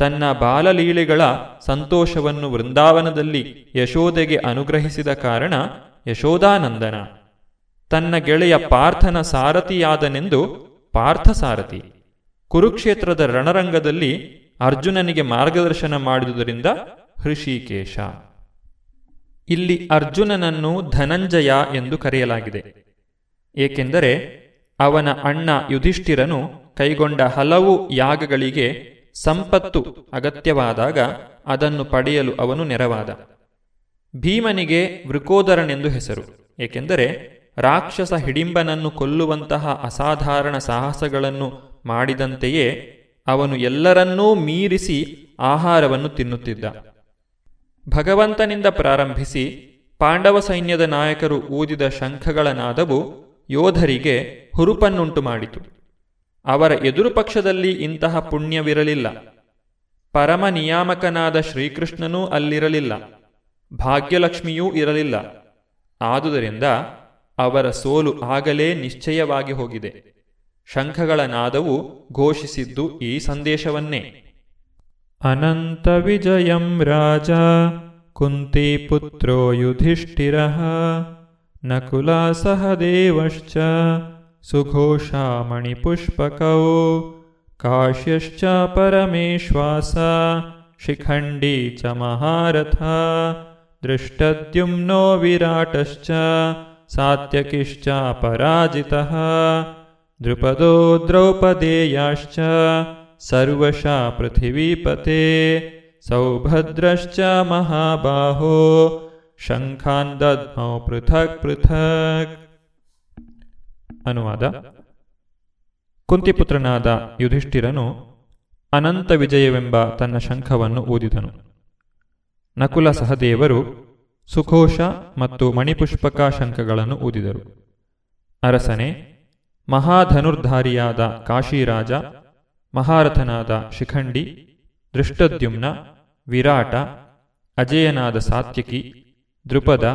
ತನ್ನ ಬಾಲಲೀಲೆಗಳ ಸಂತೋಷವನ್ನು ವೃಂದಾವನದಲ್ಲಿ ಯಶೋದೆಗೆ ಅನುಗ್ರಹಿಸಿದ ಕಾರಣ ಯಶೋದಾನಂದನ. ತನ್ನ ಗೆಳೆಯ ಪಾರ್ಥನ ಸಾರಥಿಯಾದನೆಂದು ಪಾರ್ಥಸಾರಥಿ. ಕುರುಕ್ಷೇತ್ರದ ರಣರಂಗದಲ್ಲಿ ಅರ್ಜುನನಿಗೆ ಮಾರ್ಗದರ್ಶನ ಮಾಡಿದುದರಿಂದ ಹೃಷಿಕೇಶ. ಇಲ್ಲಿ ಅರ್ಜುನನನ್ನು ಧನಂಜಯ ಎಂದು ಕರೆಯಲಾಗಿದೆ, ಏಕೆಂದರೆ ಅವನ ಅಣ್ಣ ಯುಧಿಷ್ಠಿರನು ಕೈಗೊಂಡ ಹಲವು ಯಾಗಗಳಿಗೆ ಸಂಪತ್ತು ಅಗತ್ಯವಾದಾಗ ಅದನ್ನು ಪಡೆಯಲು ಅವನು ನೆರವಾದ. ಭೀಮನಿಗೆ ವೃಕೋದರನೆಂದು ಹೆಸರು, ಏಕೆಂದರೆ ರಾಕ್ಷಸ ಹಿಡಿಂಬನನ್ನು ಕೊಲ್ಲುವಂತಹ ಅಸಾಧಾರಣ ಸಾಹಸಗಳನ್ನು ಮಾಡಿದಂತೆಯೇ ಅವನು ಎಲ್ಲರನ್ನೂ ಮೀರಿಸಿ ಆಹಾರವನ್ನು ತಿನ್ನುತ್ತಿದ್ದ. ಭಗವಂತನಿಂದ ಪ್ರಾರಂಭಿಸಿ ಪಾಂಡವ ಸೈನ್ಯದ ನಾಯಕರು ಊದಿದ ಶಂಖಗಳ ನಾದವು ಯೋಧರಿಗೆ ಹುರುಪನ್ನುಂಟು ಮಾಡಿತು. ಅವರ ಎದುರು ಪಕ್ಷದಲ್ಲಿ ಇಂತಹ ಪುಣ್ಯವಿರಲಿಲ್ಲ. ಪರಮ ನಿಯಾಮಕನಾದ ಶ್ರೀಕೃಷ್ಣನೂ ಅಲ್ಲಿರಲಿಲ್ಲ, ಭಾಗ್ಯಲಕ್ಷ್ಮಿಯೂ ಇರಲಿಲ್ಲ. ಆದುದರಿಂದ ಅವರ ಸೋಲು ಆಗಲೇ ನಿಶ್ಚಯವಾಗಿ ಹೋಗಿದೆ. ಶಂಖಗಳ ನಾದವು ಘೋಷಿಸಿದ್ದು ಈ ಸಂದೇಶವನ್ನೇ. ಅನಂತ ವಿಜಯಂ ರಾಜ ಕುಂತಿಪುತ್ರೋ ಯುಧಿಷ್ಠಿರಃ ನಕುಲಸಹ ದೇವಶ್ಚ ಸುಘೋಷಾ ಮಣಿಪುಷ್ಪಕೌ ಕಾಶ್ಯಶ್ಚ ಪರಮೇಶ್ವಾಸ ಶಿಖಂಡಿ ಚ ಮಹಾರಥ ದೃಷ್ಟದ್ಯುಮ್ನೋ ವಿರಾಟಶ್ಚ ಸಾತ್ಯಕಿಶ್ಚ ಪರಾಜಿತಃ ದ್ರುಪದೋ ದ್ರೌಪದೇಯಾಶ್ಚ ಸರ್ವಶಃ ಪೃಥಿವೀಪತೆ ಸೌಭದ್ರಶ್ಚ ಮಹಾಬಾಹೋ ಶಂಖಾನ್ ದದ್ಮೌ ಪೃಥಕ್ ಪೃಥಕ್. ಅನುವಾದ: ಕುಂತಿಪುತ್ರನಾದ ಯುಧಿಷ್ಠಿರನು ಅನಂತ ವಿಜಯವೆಂಬ ತನ್ನ ಶಂಖವನ್ನು ಊದಿದನು. ನಕುಲ ಸಹದೇವರು ಸುಘೋಷ ಮತ್ತು ಮಣಿಪುಷ್ಪಕ ಶಂಖಗಳನ್ನು ಊದಿದರು. ಅರಸನೇ, ಮಹಾಧನುರ್ಧಾರಿಯಾದ ಕಾಶಿರಾಜ, ಮಹಾರಥನಾದ ಶಿಖಂಡಿ, ದೃಷ್ಟದ್ಯುಮ್ನ, ವಿರಾಟ, ಅಜೇಯನಾದ ಸಾತ್ಯಕಿ, ದ್ರುಪದ,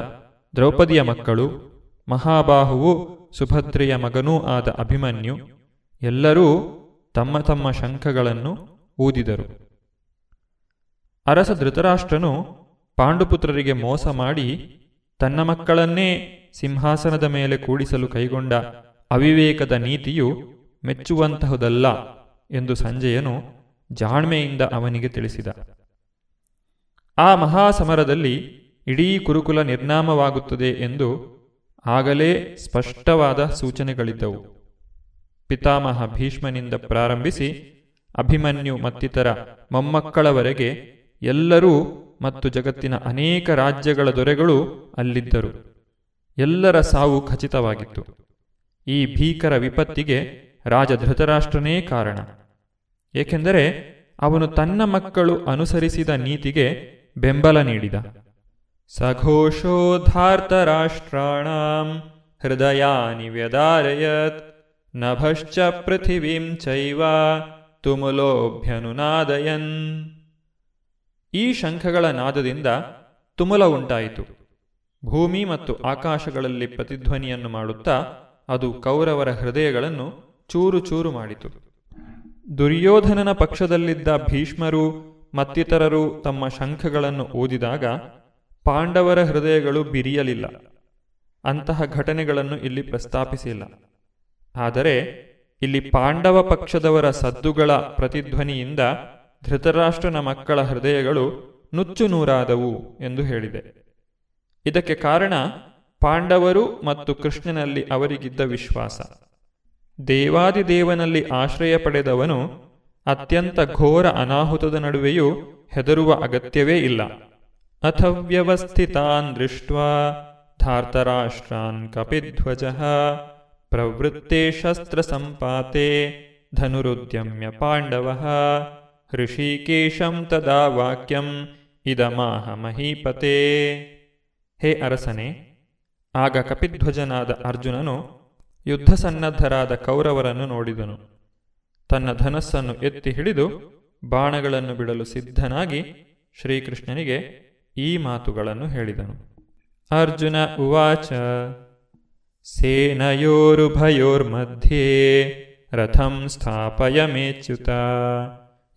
ದ್ರೌಪದಿಯ ಮಕ್ಕಳು, ಮಹಾಬಾಹುವು ಸುಭದ್ರೆಯ ಮಗನೂ ಆದ ಅಭಿಮನ್ಯು ಎಲ್ಲರೂ ತಮ್ಮ ತಮ್ಮ ಶಂಖಗಳನ್ನು ಊದಿದರು. ಅರಸ ಧೃತರಾಷ್ಟ್ರನು ಪಾಂಡುಪುತ್ರರಿಗೆ ಮೋಸ ಮಾಡಿ ತನ್ನ ಮಕ್ಕಳನ್ನೇ ಸಿಂಹಾಸನದ ಮೇಲೆ ಕೂಡಿಸಲು ಕೈಗೊಂಡ ಅವಿವೇಕದ ನೀತಿಯು ಮೆಚ್ಚುವಂತಹುದಲ್ಲ ಎಂದು ಸಂಜಯನು ಜಾಣ್ಮೆಯಿಂದ ಅವನಿಗೆ ತಿಳಿಸಿದ. ಆ ಮಹಾಸಮರದಲ್ಲಿ ಇಡೀ ಕುರುಕುಲ ನಿರ್ನಾಮವಾಗುತ್ತದೆ ಎಂದು ಆಗಲೇ ಸ್ಪಷ್ಟವಾದ ಸೂಚನೆಗಳಿದ್ದವು. ಪಿತಾಮಹ ಭೀಷ್ಮನಿಂದ ಪ್ರಾರಂಭಿಸಿ ಅಭಿಮನ್ಯು ಮತ್ತಿತರ ಮೊಮ್ಮಕ್ಕಳವರೆಗೆ ಎಲ್ಲರೂ ಮತ್ತು ಜಗತ್ತಿನ ಅನೇಕ ರಾಜ್ಯಗಳ ದೊರೆಗಳು ಅಲ್ಲಿದ್ದರು. ಎಲ್ಲರ ಸಾವು ಖಚಿತವಾಗಿತ್ತು. ಈ ಭೀಕರ ವಿಪತ್ತಿಗೆ ರಾಜ ಧೃತರಾಷ್ಟ್ರನೇ ಕಾರಣ. ಏಕೆಂದರೆ ಅವನು ತನ್ನ ಮಕ್ಕಳು ಅನುಸರಿಸಿದ ನೀತಿಗೆ ಬೆಂಬಲ ನೀಡಿದ. ಸಘೋಷೋ ಧಾರ್ತರಾಷ್ಟ್ರಾಣಾಂ ಹೃದಯಾನಿ ವ್ಯದಾರಯತ್ ನಭಶ್ಚ ಪೃಥಿವೀಂ ಚೈವ ತುಮುಲೋಭ್ಯನುನಾದಯನ್. ಈ ಶಂಖಗಳ ನಾದದಿಂದ ತುಮುಲ ಉಂಟಾಯಿತು. ಭೂಮಿ ಮತ್ತು ಆಕಾಶಗಳಲ್ಲಿ ಪ್ರತಿಧ್ವನಿಯನ್ನು ಮಾಡುತ್ತಾ ಅದು ಕೌರವರ ಹೃದಯಗಳನ್ನು ಚೂರು ಚೂರು ಮಾಡಿತು. ದುರ್ಯೋಧನನ ಪಕ್ಷದಲ್ಲಿದ್ದ ಭೀಷ್ಮರು ಮತ್ತಿತರರು ತಮ್ಮ ಶಂಖಗಳನ್ನು ಊದಿದಾಗ ಪಾಂಡವರ ಹೃದಯಗಳು ಬಿರಿಯಲಿಲ್ಲ. ಅಂತಹ ಘಟನೆಗಳನ್ನು ಇಲ್ಲಿ ಪ್ರಸ್ತಾಪಿಸಿಲ್ಲ. ಆದರೆ ಇಲ್ಲಿ ಪಾಂಡವ ಪಕ್ಷದವರ ಸದ್ದುಗಳ ಪ್ರತಿಧ್ವನಿಯಿಂದ ಧೃತರಾಷ್ಟ್ರನ ಮಕ್ಕಳ ಹೃದಯಗಳು ನುಚ್ಚು ನೂರಾದವು ಎಂದು ಹೇಳಿದೆ. ಇದಕ್ಕೆ ಕಾರಣ ಪಾಂಡವರು ಮತ್ತು ಕೃಷ್ಣನಲ್ಲಿ ಅವರಿಗಿದ್ದ ವಿಶ್ವಾಸ. ದೇವಾದಿದೇವನಲ್ಲಿ ಆಶ್ರಯ ಪಡೆದವನು ಅತ್ಯಂತ ಘೋರ ಅನಾಹುತದ ನಡುವೆಯೂ ಹೆದರುವ ಅಗತ್ಯವೇ ಇಲ್ಲ. ಅಥವ್ಯವಸ್ಥಿತಾನ್ ದೃಷ್ಟ್ವಾ ಧಾರ್ತರಾಷ್ಟ್ರಾನ್ ಕಪಿಧ್ವಜಃ ಪ್ರವೃತ್ತೇ ಶಸ್ತ್ರಸಂಪಾತೇ ಧನುರುದ್ಯಮ್ಯ ಪಾಂಡವಃ ಹೃಷಿಕೇಶಂ ತದಾ ವಾಕ್ಯಂ ಇದಮಾಹ ಮಹೀಪತೇ. ಹೇ ಅರಸನೇ, ಆಗ ಕಪಿಧ್ವಜನಾದ ಅರ್ಜುನನು ಯುದ್ಧಸನ್ನದ್ಧರಾದ ಕೌರವರನ್ನು ನೋಡಿದನು. ತನ್ನ ಧನಸ್ಸನ್ನು ಎತ್ತಿ ಹಿಡಿದು ಬಾಣಗಳನ್ನು ಬಿಡಲು ಸಿದ್ಧನಾಗಿ ಶ್ರೀಕೃಷ್ಣನಿಗೆ ಈ ಮಾತುಗಳನ್ನು ಹೇಳಿದನು. ಅರ್ಜುನ ಉವಾಚ ಸೇನಯೋರುಭಯೋರ್ಮಧ್ಯೆ ರಥಂ ಸ್ಥಾಪಯಮೇಚ್ಯುತ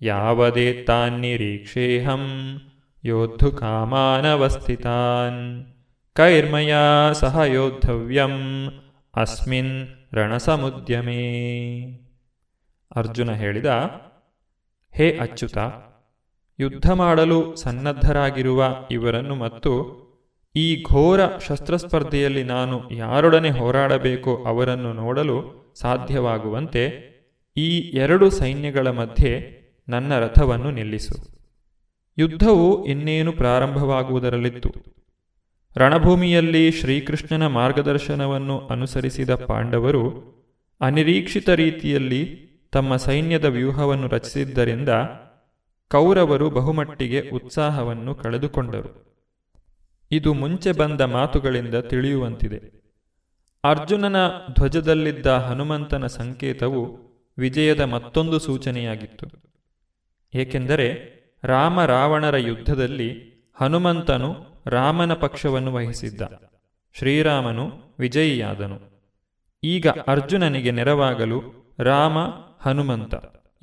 ಯಾವದೇತಾನ್ನಿರೀಕ್ಷೇಹಂ ಯೋದ್ಧು ಕಾಮಾನವಸ್ಥಿತಾನ್ ಕೈರ್ಮಯಾ ಸಹ ಯೋದ್ಧವ್ಯಂ ಅಸ್ಮಿನ್ ರಣಸಮುದ್ಯಮೇ. ಅರ್ಜುನ ಹೇಳಿದ, ಹೇ ಅಚ್ಯುತ, ಯುದ್ಧ ಮಾಡಲು ಸನ್ನದ್ಧರಾಗಿರುವ ಇವರನ್ನು ಮತ್ತು ಈ ಘೋರ ಶಸ್ತ್ರಸ್ಪರ್ಧೆಯಲ್ಲಿ ನಾನು ಯಾರೊಡನೆ ಹೋರಾಡಬೇಕೋ ಅವರನ್ನು ನೋಡಲು ಸಾಧ್ಯವಾಗುವಂತೆ ಈ ಎರಡು ಸೈನ್ಯಗಳ ಮಧ್ಯೆ ನನ್ನ ರಥವನ್ನು ನಿಲ್ಲಿಸು. ಯುದ್ಧವು ಇನ್ನೇನು ಪ್ರಾರಂಭವಾಗುವುದರಲ್ಲಿತ್ತು. ರಣಭೂಮಿಯಲ್ಲಿ ಶ್ರೀಕೃಷ್ಣನ ಮಾರ್ಗದರ್ಶನವನ್ನು ಅನುಸರಿಸಿದ ಪಾಂಡವರು ಅನಿರೀಕ್ಷಿತ ರೀತಿಯಲ್ಲಿ ತಮ್ಮ ಸೈನ್ಯದ ವ್ಯೂಹವನ್ನು ರಚಿಸಿದ್ದರಿಂದ ಕೌರವರು ಬಹುಮಟ್ಟಿಗೆ ಉತ್ಸಾಹವನ್ನು ಕಳೆದುಕೊಂಡರು. ಇದು ಮುಂಚೆ ಬಂದ ಮಾತುಗಳಿಂದ ತಿಳಿಯುವಂತಿದೆ. ಅರ್ಜುನನ ಧ್ವಜದಲ್ಲಿದ್ದ ಹನುಮಂತನ ಸಂಕೇತವು ವಿಜಯದ ಮತ್ತೊಂದು ಸೂಚನೆಯಾಗಿತ್ತು. ಏಕೆಂದರೆ ರಾಮ ರಾವಣರ ಯುದ್ಧದಲ್ಲಿ ಹನುಮಂತನು ರಾಮನ ಪಕ್ಷವನ್ನು ವಹಿಸಿದ್ದ, ಶ್ರೀರಾಮನು ವಿಜಯಿಯಾದನು. ಈಗ ಅರ್ಜುನನಿಗೆ ನೆರವಾಗಲು ರಾಮ, ಹನುಮಂತ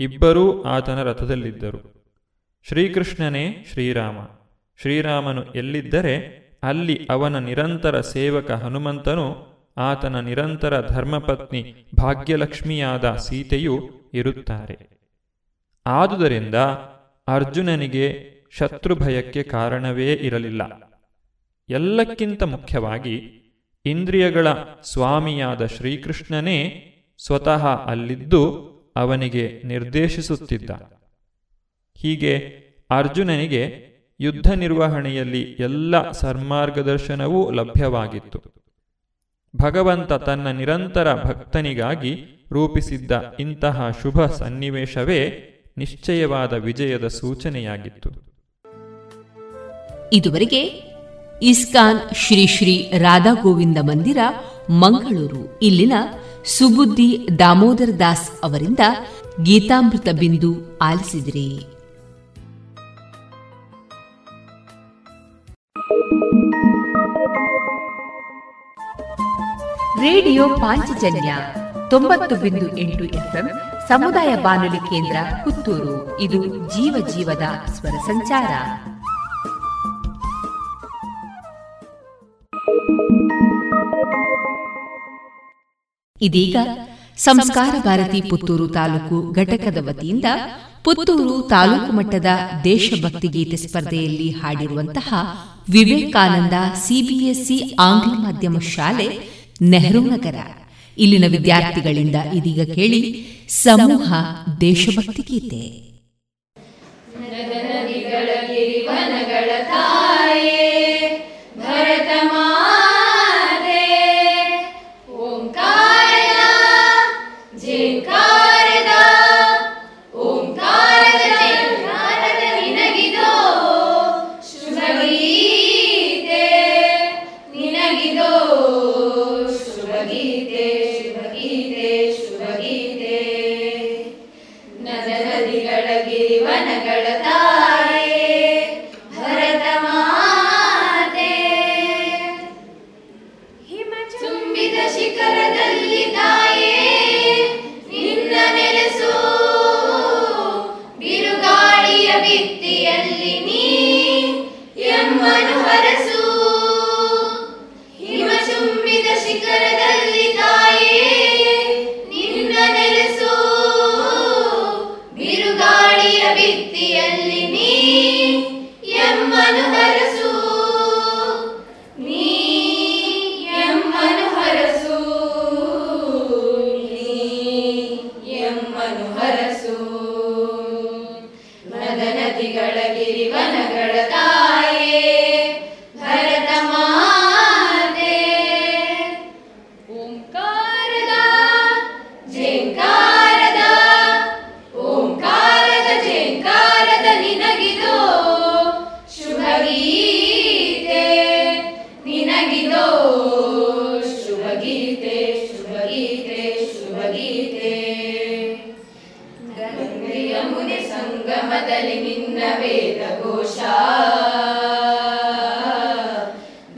ಇಬ್ಬರೂ ಆತನ ರಥದಲ್ಲಿದ್ದರು. ಶ್ರೀಕೃಷ್ಣನೇ ಶ್ರೀರಾಮ, ಶ್ರೀರಾಮನು ಎಲ್ಲಿದ್ದರೆ ಅಲ್ಲಿ ಅವನ ನಿರಂತರ ಸೇವಕ ಹನುಮಂತನು, ಆತನ ನಿರಂತರ ಧರ್ಮಪತ್ನಿ ಭಾಗ್ಯಲಕ್ಷ್ಮಿಯಾದ ಸೀತೆಯೂ ಇರುತ್ತಾರೆ. ಆದುದರಿಂದ ಅರ್ಜುನನಿಗೆ ಶತ್ರುಭಯಕ್ಕೆ ಕಾರಣವೇ ಇರಲಿಲ್ಲ. ಎಲ್ಲಕ್ಕಿಂತ ಮುಖ್ಯವಾಗಿ ಇಂದ್ರಿಯಗಳ ಸ್ವಾಮಿಯಾದ ಶ್ರೀಕೃಷ್ಣನೇ ಸ್ವತಃ ಅಲ್ಲಿದ್ದು ಅವನಿಗೆ ನಿರ್ದೇಶಿಸುತ್ತಿದ್ದ. ಹೀಗೆ ಅರ್ಜುನನಿಗೆ ಯುದ್ಧ ನಿರ್ವಹಣೆಯಲ್ಲಿ ಎಲ್ಲ ಸನ್ಮಾರ್ಗದರ್ಶನವೂ ಲಭ್ಯವಾಗಿತ್ತು. ಭಗವಂತ ತನ್ನ ನಿರಂತರ ಭಕ್ತನಿಗಾಗಿ ರೂಪಿಸಿದ್ದ ಇಂತಹ ಶುಭ ಸನ್ನಿವೇಶವೇ ನಿಶ್ಚಯವಾದ ವಿಜಯದ ಸೂಚನೆಯಾಗಿತ್ತು. ಇದುವರೆಗೆ ಇಸ್ಕಾನ್ ಶ್ರೀ ಶ್ರೀ ರಾಧಾ ಗೋವಿಂದ ಮಂದಿರ ಮಂಗಳೂರು ಇಲ್ಲಿನ ಸುಬುದ್ಧಿ ದಾಮೋದರ ದಾಸ್ ಅವರಿಂದ ಗೀತಾಮೃತ ಬಿಂದು ಆಲಿಸಿದಿರಿ. ರೇಡಿಯೋ ಪಾಂಚಜನ್ಯ 90.8 ಎಫ್ಎಂ ಸಮುದಾಯ ಬಾನುಲಿ ಕೇಂದ್ರ ಪುತ್ತೂರು. ಇದು ಜೀವ ಜೀವದ ಸ್ವರ ಸಂಚಾರ. ಇದೀಗ ಸಂಸ್ಕಾರ ಭಾರತಿ ಪುತ್ತೂರು ತಾಲೂಕು ಘಟಕದ ವತಿಯಿಂದ ಪುತ್ತೂರು ತಾಲೂಕು ಮಟ್ಟದ ದೇಶಭಕ್ತಿ ಗೀತೆ ಸ್ಪರ್ಧೆಯಲ್ಲಿ ಹಾಡಿರುವಂತಹ ವಿವೇಕಾನಂದ ಸಿಬಿಎಸ್ಇ ಆಂಗ್ಲ ಮಾಧ್ಯಮ ಶಾಲೆ, ನೆಹರು ನಗರ ಇಲ್ಲಿನ ವಿದ್ಯಾರ್ಥಿಗಳಿಂದ ಇದೀಗ ಕೇಳಿ ಸಮೂಹ ದೇಶಭಕ್ತಿ ಗೀತೆ.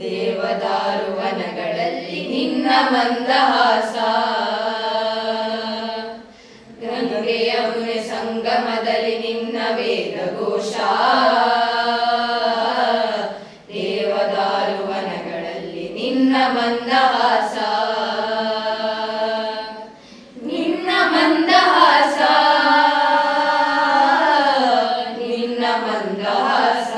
ದೇವದಾರುವನಗಳಲ್ಲಿ ನಿನ್ನ ಮಂದಹಾಸ, ಗಂಗೆಯ ಮುನೆ ಸಂಗಮದಲ್ಲಿ ನಿನ್ನ ವೇದ ಘೋಷ, ದೇವದಾರುವನಗಳಲ್ಲಿ ನಿನ್ನ ಮಂದಹಾಸ, ನಿನ್ನ ಮಂದಹಾಸ, ನಿನ್ನ ಮಂದಹಾಸ.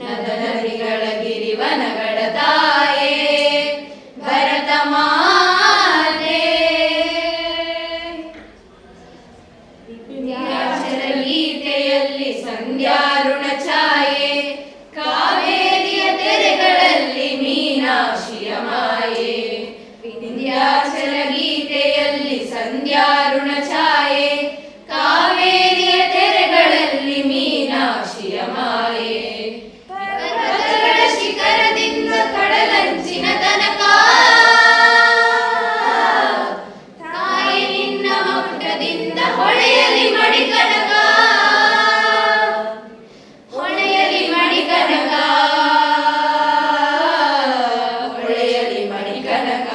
ನದ ನದಿಗಳ ಗಿರಿವನಗಳ ತಾಯೇ ಭರತ ಮಾತೆ, ವ್ಯಾಸರ ಗೀತೆಯಲ್ಲಿ ಸಂಧ್ಯಾರುಣ ಛಾಯೆ, ಕಾವೇರಿಯ ತೆರೆಗಳಲ್ಲಿ ಮೀನಾಕ್ಷಿಯ ಮಾಯೆ, ವಿಂಧ್ಯಾಚಲ ಗೀತೆಯಲ್ಲಿ ಸಂಧ್ಯಾರುಣ ಛಾಯೆ, ಕಾವೇರಿಯ ತೆರೆಗಳಲ್ಲಿ ಮೀನಾಕ್ಷಿಯ ಮಾಯೆ, ಪರ್ವತಗಳ ಶಿಖರದಿಂದ ಕಡಲಂಚಿನ ತನಕ ತಾಯಿ ನಿನ್ನ ಮಕುಟದಿಂದ ಹೊಳೆಯಲಿ ಮಡಿಕನಕ, ಹೊಳೆಯಲಿ ಮಡಿಕನಕ, ಹೊಳೆಯಲಿ ಮಡಿಕನಕ.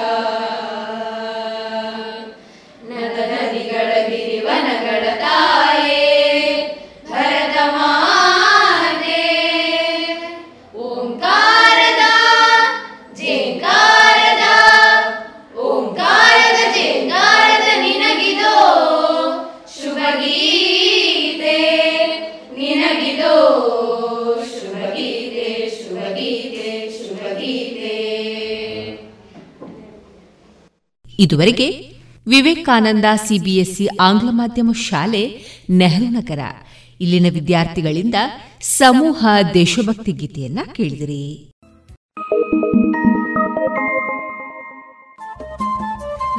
ನದ ನದಿಗಳ ಗಿರಿವನಗಳ ತಾಯೇ ಭರತ ಮಾತೆ, ಓಂಕಾರದ ಜೇಂಕಾರದ, ಓಂಕಾರದ ಜೇಂಕಾರದ ನಿನಗಿದೋ ಶುಭಗೀತೆ, ನಿನಗಿದೋ ಶುಭಗೀತೆ, ಶುಭಗೀತೆ, ಶುಭಗೀತೆ. ಇದುವರೆಗೆ ವಿವೇಕಾನಂದ ಸಿಬಿಎಸ್ಇ ಆಂಗ್ಲ ಮಾಧ್ಯಮ ಶಾಲೆ ನೆಹರು ನಗರ ಇಲ್ಲಿನ ವಿದ್ಯಾರ್ಥಿಗಳಿಂದ ಸಮೂಹ ದೇಶಭಕ್ತಿ ಗೀತೆಯನ್ನ ಕೇಳಿದಿರಿ.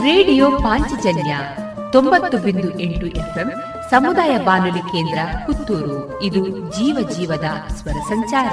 ರೇಡಿಯೋ ಪಾಂಚಜನ್ಯ 90.8 ಎಫ್ಎಂ ಸಮುದಾಯ ಬಾನುಲಿ ಕೇಂದ್ರ ಪುತ್ತೂರು. ಇದು ಜೀವ ಜೀವದ ಸ್ವರ ಸಂಚಾರ.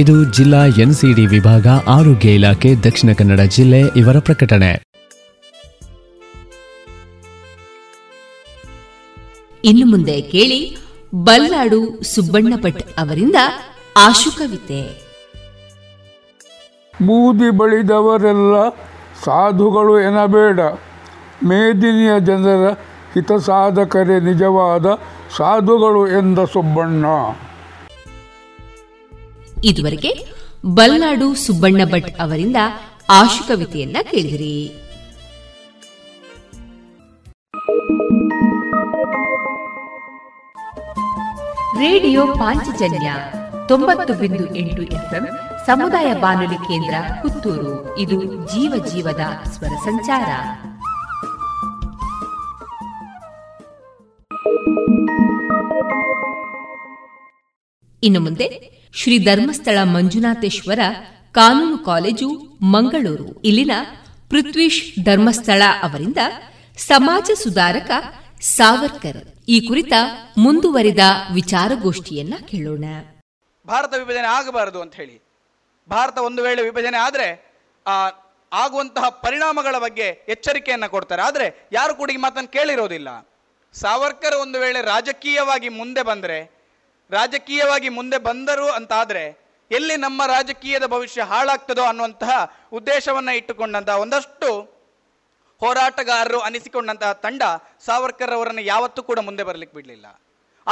ಇದು ಜಿಲ್ಲಾ ಎನ್ಸಿಡಿ ವಿಭಾಗ, ಆರೋಗ್ಯ ಇಲಾಖೆ, ದಕ್ಷಿಣ ಕನ್ನಡ ಜಿಲ್ಲೆ ಇವರ ಪ್ರಕಟಣೆ. ಇನ್ನು ಮುಂದೆ ಕೇಳಿ ಬಲ್ಲಾಡು ಸುಬ್ಬಣ್ಣ ಭಟ್ ಅವರಿಂದ ಆಶುಕವಿತೆ. ಬೂದಿ ಬಳಿದವರೆಲ್ಲ ಸಾಧುಗಳು ಎನ್ನಬೇಡ, ಮೇದಿನಿಯ ಜನರ ಹಿತಸಾಧಕರೇ ನಿಜವಾದ ಸಾಧುಗಳು ಎಂದ ಸುಬ್ಬಣ್ಣ. ಇದುವರೆಗೆ ಬಲ್ನಾಡು ಸುಬ್ಬಣ್ಣ ಭಟ್ ಅವರಿಂದ ಆಶುಕವಿತೆಯನ್ನ ಕೇಳಿದಿರಿ. ರೇಡಿಯೋ ಪಾಂಚಜನ್ಯ 90.8 ಎಫ್ಎಂ ಸಮುದಾಯ ಬಾನುಲಿ ಕೇಂದ್ರ ಪುತ್ತೂರು. ಇದು ಜೀವ ಜೀವದ ಸ್ವರ ಸಂಚಾರ. ಇನ್ನು ಮುಂದೆ ಶ್ರೀ ಧರ್ಮಸ್ಥಳ ಮಂಜುನಾಥೇಶ್ವರ ಕಾನೂನು ಕಾಲೇಜು ಮಂಗಳೂರು ಇಲ್ಲಿನ ಪೃಥ್ವೀಶ್ ಧರ್ಮಸ್ಥಳ ಅವರಿಂದ ಸಮಾಜ ಸುಧಾರಕ ಸಾವರ್ಕರ್ ಈ ಕುರಿತ ಮುಂದುವರಿದ ವಿಚಾರಗೋಷ್ಠಿಯನ್ನ ಕೇಳೋಣ. ಭಾರತ ವಿಭಜನೆ ಆಗಬಾರದು ಅಂತ ಹೇಳಿ, ಭಾರತ ಒಂದು ವೇಳೆ ವಿಭಜನೆ ಆದರೆ ಆಗುವಂತಹ ಪರಿಣಾಮಗಳ ಬಗ್ಗೆ ಎಚ್ಚರಿಕೆಯನ್ನು ಕೊಡ್ತಾರೆ. ಆದರೆ ಯಾರು ಕೂಡ ಈ ಮಾತನ್ನು ಕೇಳಿರೋದಿಲ್ಲ. ಸಾವರ್ಕರ್ ಒಂದು ವೇಳೆ ರಾಜಕೀಯವಾಗಿ ಮುಂದೆ ಬಂದರೆ, ರಾಜಕೀಯವಾಗಿ ಮುಂದೆ ಬಂದರು ಅಂತಾದರೆ ಎಲ್ಲಿ ನಮ್ಮ ರಾಜಕೀಯದ ಭವಿಷ್ಯ ಹಾಳಾಗ್ತದೋ ಅನ್ನುವಂತಹ ಉದ್ದೇಶವನ್ನು ಇಟ್ಟುಕೊಂಡಂತಹ ಒಂದಷ್ಟು ಹೋರಾಟಗಾರರು ಅನಿಸಿಕೊಂಡಂತಹ ತಂಡ ಸಾವರ್ಕರ್ ಅವರನ್ನು ಯಾವತ್ತೂ ಕೂಡ ಮುಂದೆ ಬರಲಿಕ್ಕೆ ಬಿಡಲಿಲ್ಲ.